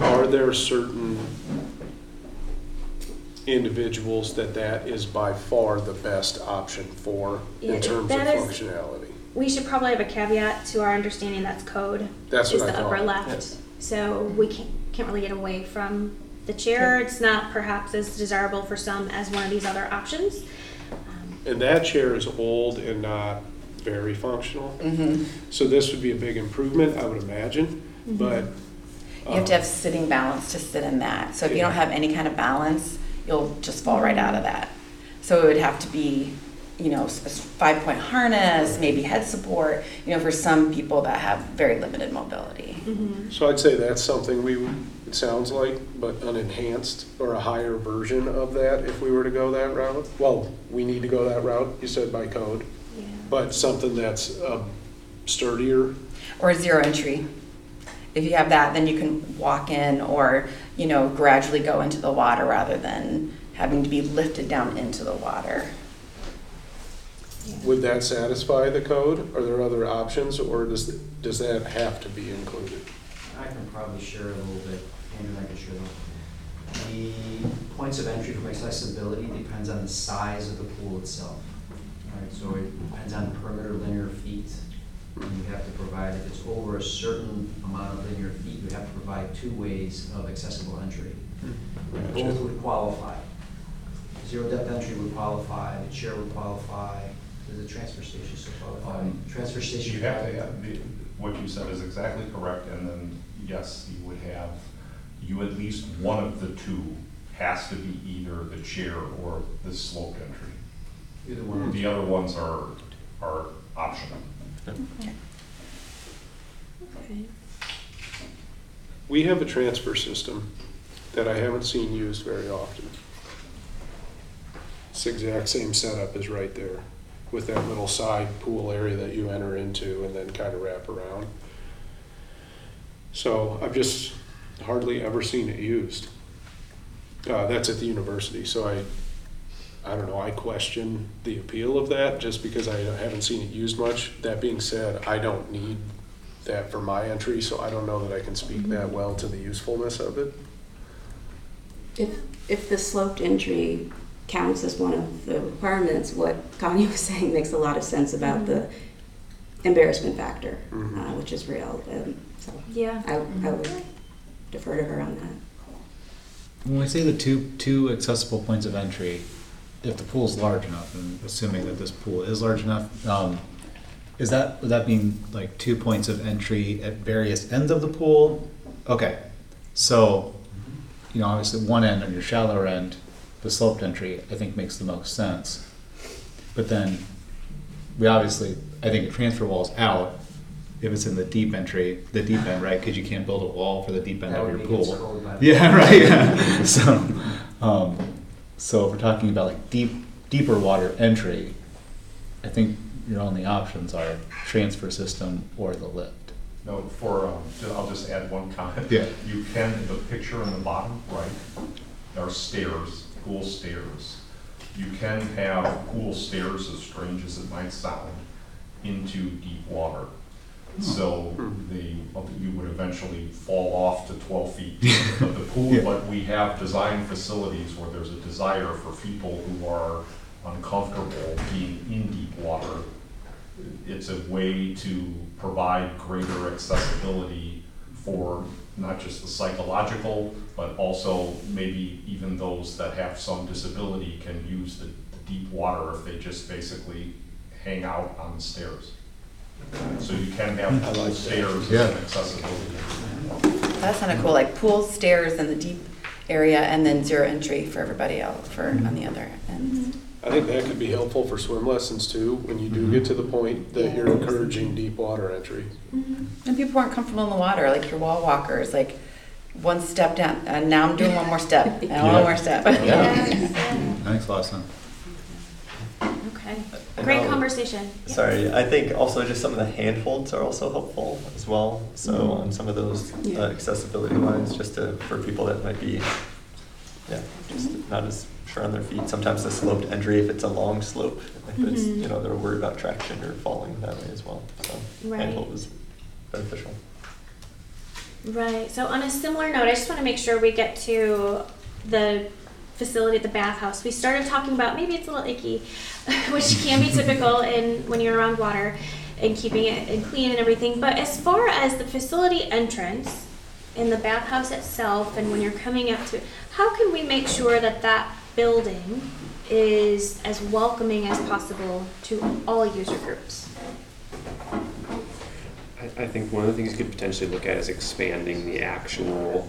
are there certain individuals that that is by far the best option for yeah, in terms of functionality? We should probably have a caveat to our understanding that's code. That's what I thought. Is the upper left. Yes. So we can't, can't really get away from the chair. It's not perhaps as desirable for some as one of these other options. Um, and that chair is old and not very functional. Mm-hmm. So this would be a big improvement, I would imagine. Mm-hmm. But um, you have to have sitting balance to sit in that. So if yeah. you don't have any kind of balance, you'll just fall right out of that. So it would have to be, you know, a five-point harness, maybe head support, you know, for some people that have very limited mobility. Mm-hmm. So I'd say that's something we would, it sounds like, but an enhanced or a higher version of that if we were to go that route. Well, we need to go that route, you said, by code, yeah. but something that's um, sturdier. Or zero entry. If you have that, then you can walk in or, you know, gradually go into the water rather than having to be lifted down into the water. Yeah. Would that satisfy the code? Are there other options, or does does that have to be included? I can probably share a little bit, and I can share that. The points of entry for accessibility depends on the size of the pool itself. All right, so it depends on perimeter linear feet. And you have to provide, if it's over a certain amount of linear feet, you have to provide two ways of accessible entry. And both would qualify. Zero depth entry would qualify. The chair would qualify. The transfer station, so qualified. Um, transfer station. You have to have, what you said is exactly correct, and then yes, you would have you at least one of the two has to be either the chair or the slope entry. Either one. The other ones are are optional. Okay. Okay. We have a transfer system that I haven't seen used very often. It's the exact same setup as right there, with that little side pool area that you enter into and then kind of wrap around. So I've just hardly ever seen it used. Uh, that's at the university, so I I don't know, I question the appeal of that just because I haven't seen it used much. That being said, I don't need that for my entry, so I don't know that I can speak mm-hmm. that well to the usefulness of it. If if the sloped entry counts as one of the requirements, what Connie was saying makes a lot of sense about mm-hmm. the embarrassment factor, mm-hmm. uh, which is real. Um, so yeah. I, mm-hmm. I would defer to her on that. When we say the two two accessible points of entry, if the pool is large enough, and assuming that this pool is large enough, um, is that would that mean like two points of entry at various ends of the pool? Okay, so you know obviously one end on your shallower end, the sloped entry I think makes the most sense. But then we obviously I think a transfer wall is out if it's in the deep entry, the deep end, right? Because you can't build a wall for the deep end that of your pool. Yeah, right. Yeah. so. Um, So if we're talking about like deep, deeper water entry, I think your only options are transfer system or the lift. No, for um, I'll just add one comment. Yeah. You can, in the picture in the bottom right, there are stairs, pool stairs. You can have pool stairs, as strange as it might sound, into deep water. So they, you would eventually fall off to twelve feet of the pool, yeah. But we have design facilities where there's a desire for people who are uncomfortable being in deep water. It's a way to provide greater accessibility for not just the psychological, but also maybe even those that have some disability can use the, the deep water if they just basically hang out on the stairs. So you can have pool like stairs yeah. and accessibility. That's kind of cool, like pool stairs in the deep area and then zero entry for everybody else for mm-hmm. on the other end. I think that could be helpful for swim lessons too, when you do mm-hmm. get to the point that yeah. you're encouraging deep water entry. Mm-hmm. And people aren't comfortable in the water, like your wall walkers, like one step down, and now I'm doing one more step, and yeah. one more step. Yeah. Yeah. Thanks, Lawson. Okay. Great um, conversation. Sorry, yeah. I think also just some of the handholds are also helpful as well. So mm-hmm. on some of those yeah. uh, accessibility lines, just to, for people that might be, yeah, just mm-hmm. not as sure on their feet. Sometimes the sloped entry, if it's a long slope, if it's mm-hmm. you know they're worried about traction or falling that way as well. So right. handhold is beneficial. Right. So on a similar note, I just want to make sure we get to the facility at the bathhouse. We started talking about maybe it's a little icky, which can be typical in when you're around water and keeping it and clean and everything. But as far as the facility entrance in the bathhouse itself, and when you're coming up to it, how can we make sure that that building is as welcoming as possible to all user groups? I, I think one of the things you could potentially look at is expanding the actual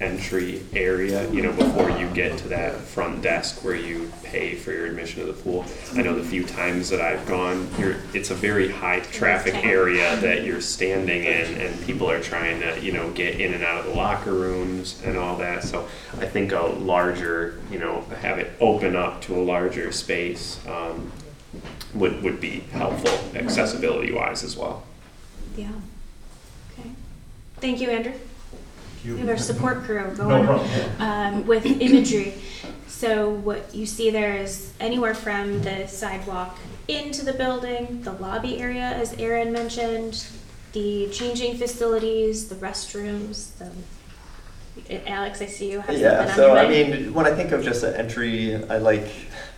entry area, you know, before you get to that front desk where you pay for your admission to the pool. I know the few times that I've gone, you're, it's a very high traffic area that you're standing in, and people are trying to, you know, get in and out of the locker rooms and all that. So I think a larger, you know, have it open up to a larger space um, would, would be helpful accessibility wise as well. Yeah. Okay. Thank you, Andrew. We have our support crew going um, with imagery. So what you see there is anywhere from the sidewalk into the building, the lobby area, as Aaron mentioned, the changing facilities, the restrooms. The Alex, I see you have yeah, something on your mind. I mean, when I think of just an entry, I like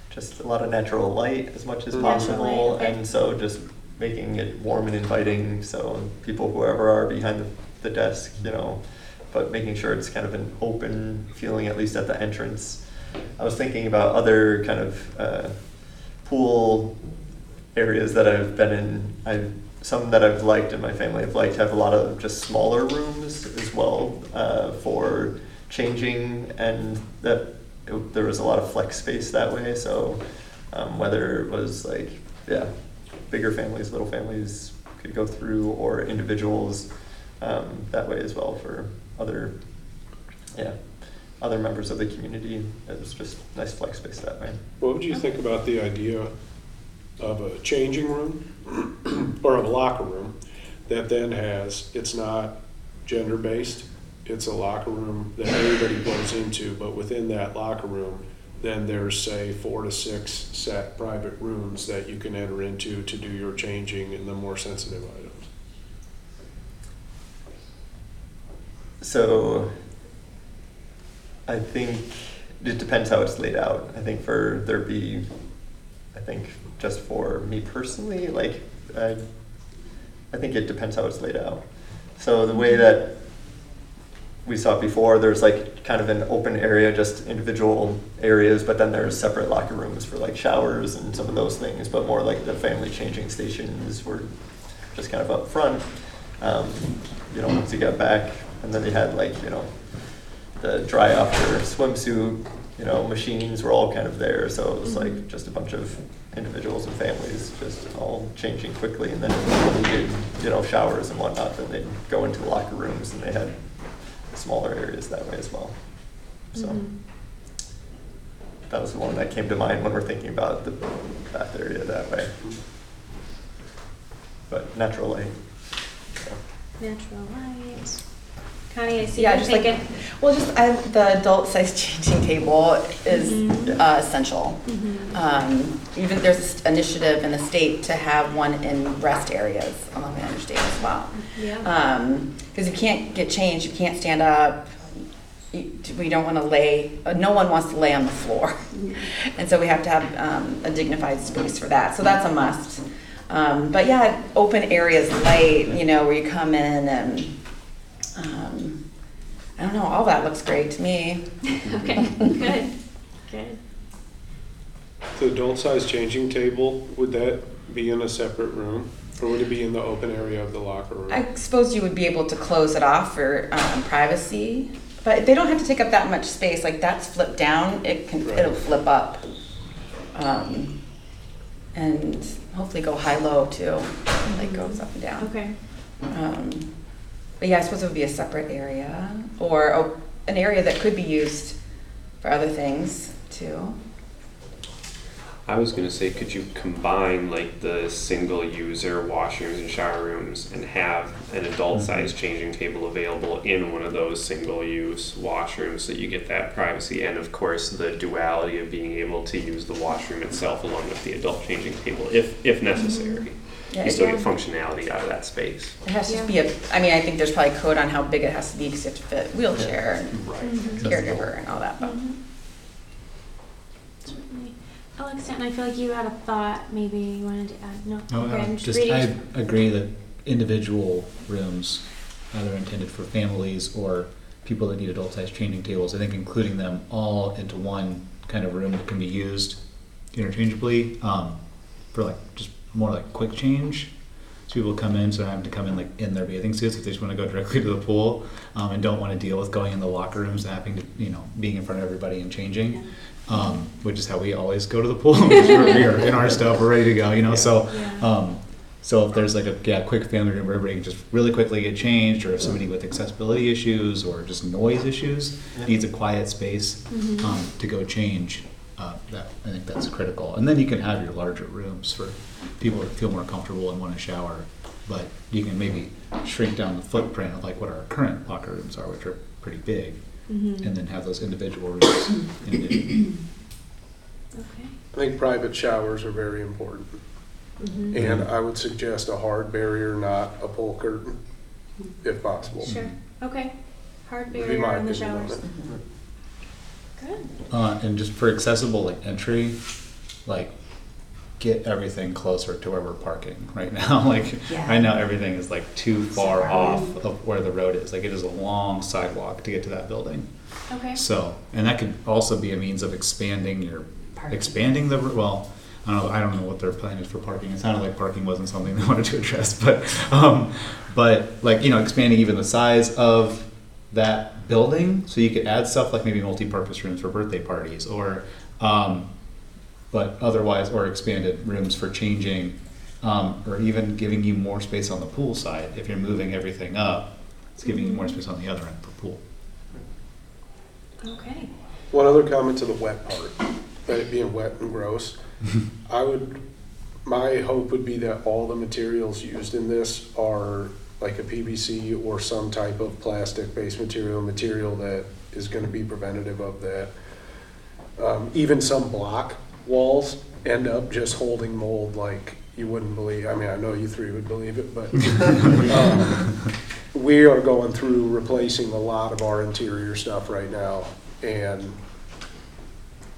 just a lot of natural light as much as possible, okay. and so just making it warm and inviting. So people, whoever are behind the, the desk, you know. But making sure it's kind of an open feeling, at least at the entrance. I was thinking about other kind of uh, pool areas that I've been in. I've some that I've liked and my family have liked have a lot of just smaller rooms as well uh, for changing, and that it, there was a lot of flex space that way. So um, whether it was like, yeah, bigger families, little families could go through, or individuals um, that way as well for other, yeah, other members of the community. It was just nice flex space that way. What would you think about the idea of a changing room or of a locker room that then has, it's not gender based, it's a locker room that everybody goes into, but within that locker room, then there's say four to six set private rooms that you can enter into to do your changing and the more sensitive items? So I think it depends how it's laid out. I think for there be, I think just for me personally, like I, I think it depends how it's laid out. So the way that we saw before, there's like kind of an open area, just individual areas, but then there's separate locker rooms for like showers and some of those things, but more like the family changing stations were just kind of up front, um, you know, once you got back. And then they had like, you know, the dry off your swimsuit, you know, machines were all kind of there. So it was like just a bunch of individuals and families just all changing quickly. And then if they needed, you know, showers and whatnot, then they'd go into the locker rooms, and they had smaller areas that way as well. So mm-hmm. that was the one that came to mind when we're thinking about the bath area that way. But natural light. So. Natural light. Connie, I see yeah, just thinking. Like, well, just I, the adult size changing table is mm-hmm. uh, essential. Mm-hmm. Um, even there's this initiative in the state to have one in rest areas along the interstate as well. Yeah. Um, because you can't get changed, you can't stand up. You, we don't want to lay. Uh, no one wants to lay on the floor, yeah. and so we have to have um, a dignified space for that. So that's a must. Um, but yeah, open areas, light. You know, where you come in and. Um, I don't know, all that looks great to me. Okay, good, good. The adult size changing table, would that be in a separate room? Or would it be in the open area of the locker room? I suppose you would be able to close it off for um, privacy, but they don't have to take up that much space. Like that's flipped down, it can, right. it'll flip up. Um, and hopefully go high-low too, mm-hmm. like goes up and down. Okay. Um, But yeah, I suppose it would be a separate area or a, an area that could be used for other things too. I was going to say, could you combine like the single user washrooms and shower rooms and have an adult size changing table available in one of those single use washrooms so that you get that privacy and of course the duality of being able to use the washroom itself along with the adult changing table if, if necessary. Mm-hmm. Yeah, you still yeah. get functionality out of that space. It has to yeah. be a, I mean, I think there's probably code on how big it has to be because you have to fit wheelchair and right. mm-hmm. caregiver and all that. But. Mm-hmm. Certainly. Alex Stanton, I feel like you had a thought maybe you wanted to add. No, oh, okay, I'm just, just I agree that individual rooms, either intended for families or people that need adult-sized changing tables, I think including them all into one kind of room that can be used interchangeably um, for like just more like quick change, so people come in, so they don't have to come in like in their bathing suits if they just want to go directly to the pool um, and don't want to deal with going in the locker rooms and having to, you know, being in front of everybody and changing, um, which is how we always go to the pool. We're in our stuff, we're ready to go, you know. Yeah. So, yeah. Um, so if there's like a yeah quick family room where everybody can just really quickly get changed, or if somebody with accessibility issues or just noise issues yeah. needs a quiet space mm-hmm. um, to go change. Uh, that, I think that's critical. And then you can have your larger rooms for people that feel more comfortable and want to shower, but you can maybe shrink down the footprint of like what our current locker rooms are, which are pretty big, mm-hmm. and then have those individual rooms. in okay. I think private showers are very important. Mm-hmm. And I would suggest a hard barrier, not a pull curtain, if possible. Sure. Okay. Hard barrier on the showers. Uh, and just for accessible like entry, like get everything closer to where we're parking right now. Like yeah. right now everything is like too far Sorry. off of where the road is. Like it is a long sidewalk to get to that building. Okay. So, and that could also be a means of expanding your, parking. expanding the, well, Uh, I don't know what their plan is for parking. It sounded like parking wasn't something they wanted to address, but um, but like, you know, expanding even the size of that building so you could add stuff like maybe multi-purpose rooms for birthday parties, or um, but otherwise, or expanded rooms for changing, um, or even giving you more space on the pool side. If you're moving everything up, it's giving you more space on the other end for pool. Okay. One other comment to the wet part, that it being wet and gross. I would, my hope would be that all the materials used in this are like a P V C or some type of plastic-based material, material that is going to be preventative of that. Um, even some block walls end up just holding mold like you wouldn't believe. I mean, I know you three would believe it, but um, we are going through replacing a lot of our interior stuff right now, and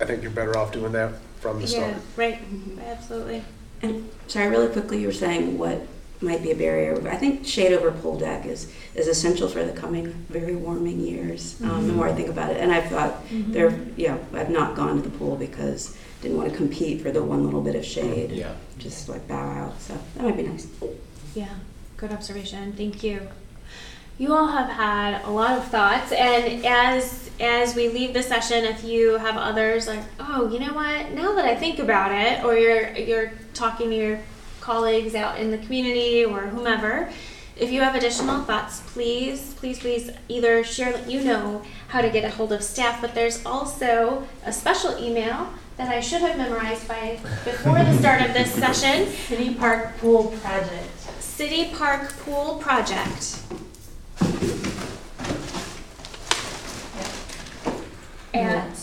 I think you're better off doing that from the start. Yeah, right, absolutely. And sorry, really quickly, you were saying what might be a barrier. I think shade over pool deck is, is essential for the coming very warming years, um, mm-hmm. the more I think about it. And I've thought mm-hmm. there, yeah, I've not gone to the pool because I didn't want to compete for the one little bit of shade. Yeah. Just like bow out, so that might be nice. Yeah, good observation, thank you. You all have had a lot of thoughts, and as as we leave the session, if you have others like, oh, you know what, now that I think about it, or you're you're talking to your colleagues out in the community or whomever, if you have additional thoughts, please, please, please either share that you know how to get a hold of staff, but there's also a special email that I should have memorized by before the start of this session. City Park Pool Project. City Park Pool Project. And,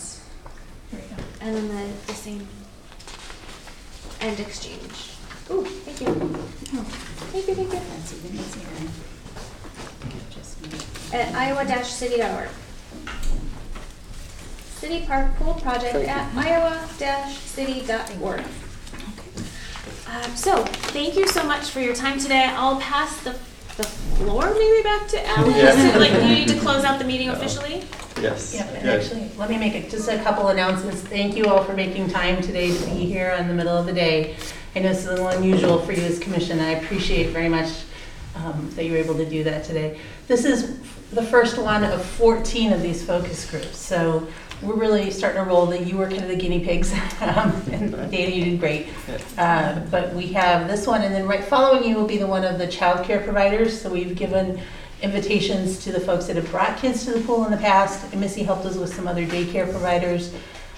and then the, the same end exchange. Ooh, thank you. Oh, thank you, thank you. That's even easier. At iowa dash city dot org. City Park Pool Project at iowa dash city dot org. Okay. Um, so, thank you so much for your time today. I'll pass the the floor maybe back to Alex. Yeah. Like, you need to close out the meeting officially. Yes. Yep, and yes. Actually, let me make it just a couple announcements. Thank you all for making time today to be here in the middle of the day. I know it's a little unusual for you as commission, and I appreciate very much um, that you were able to do that today. This is the first one of fourteen of these focus groups, so we're really starting to roll that you were kind of the guinea pigs, um, and Danny, you did great. Uh, but we have this one, and then right following you will be the one of the child care providers, so we've given invitations to the folks that have brought kids to the pool in the past, and Missy helped us with some other daycare providers.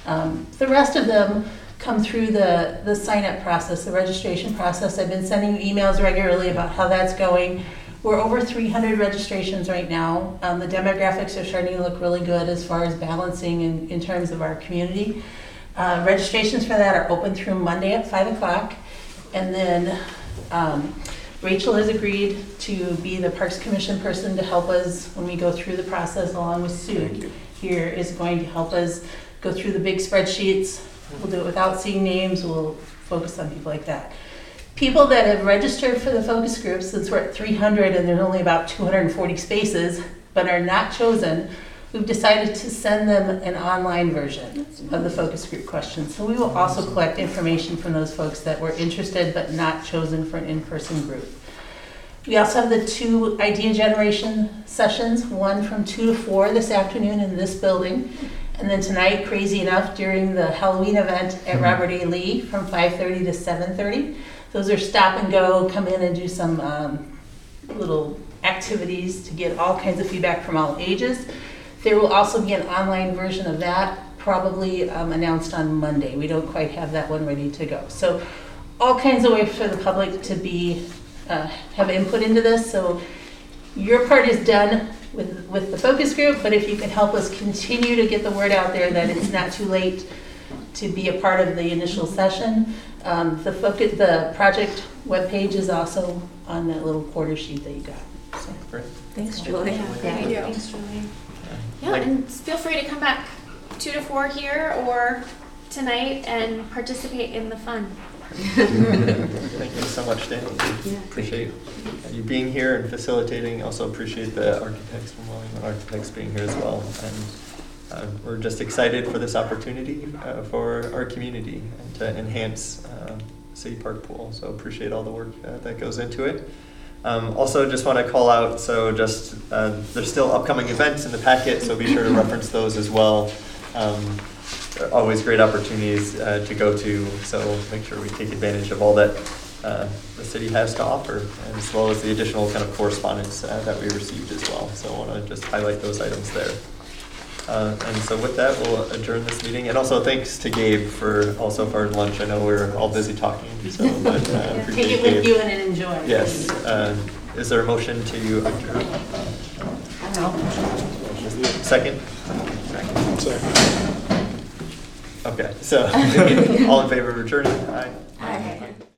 Um, the rest of them come through the, the sign-up process, the registration process. I've been sending you emails regularly about how that's going. We're over three hundred registrations right now. Um, the demographics are starting to look really good as far as balancing in, in terms of our community. Uh, registrations for that are open through Monday at five o'clock. And then um, Rachel has agreed to be the Parks Commission person to help us when we go through the process, along with Sue here is going to help us go through the big spreadsheets. We'll do it without seeing names. We'll focus on people like that. People that have registered for the focus groups, since we're at three hundred and there's only about two hundred forty spaces, but are not chosen, we've decided to send them an online version of the focus group questions. So we will also collect information from those folks that were interested but not chosen for an in-person group. We also have the two idea generation sessions, one from two to four this afternoon in this building. And then tonight, crazy enough, during the Halloween event at Robert A. Lee from five thirty to seven thirty. Those are stop and go, come in and do some um, little activities to get all kinds of feedback from all ages. There will also be an online version of that, probably um, announced on Monday. We don't quite have that one ready to go. So all kinds of ways for the public to be uh, have input into this. So your part is done with, with the focus group, but if you can help us continue to get the word out there that it's not too late to be a part of the initial session. Um, the, focus, the project webpage is also on that little quarter sheet that you got. So. Thanks, Julie. Yeah, yeah. yeah. Thanks, Julie. Yeah, like, and feel free to come back two to four here or tonight and participate in the fun. Thank you so much, Dan. Yeah. Appreciate you being here and facilitating. Also appreciate the architects from Williams Architects being here as well. And uh, we're just excited for this opportunity uh, for our community and to enhance uh, City Park Pool. So appreciate all the work uh, that goes into it. Um, also just want to call out, so just uh, there's still upcoming events in the packet, so be sure to reference those as well. Um, always great opportunities uh, to go to, so make sure we take advantage of all that uh, the city has to offer, as well as the additional kind of correspondence uh, that we received as well. So I want to just highlight those items there. Uh, and so with that, we'll adjourn this meeting. And also thanks to Gabe for also for lunch. I know we're all busy talking, so but uh, yeah, take it with Gabe. You and enjoy. Yes. Uh, is there a motion to adjourn? I don't know. Second. Second. Sorry. Okay. So all in favor of adjourning? Aye.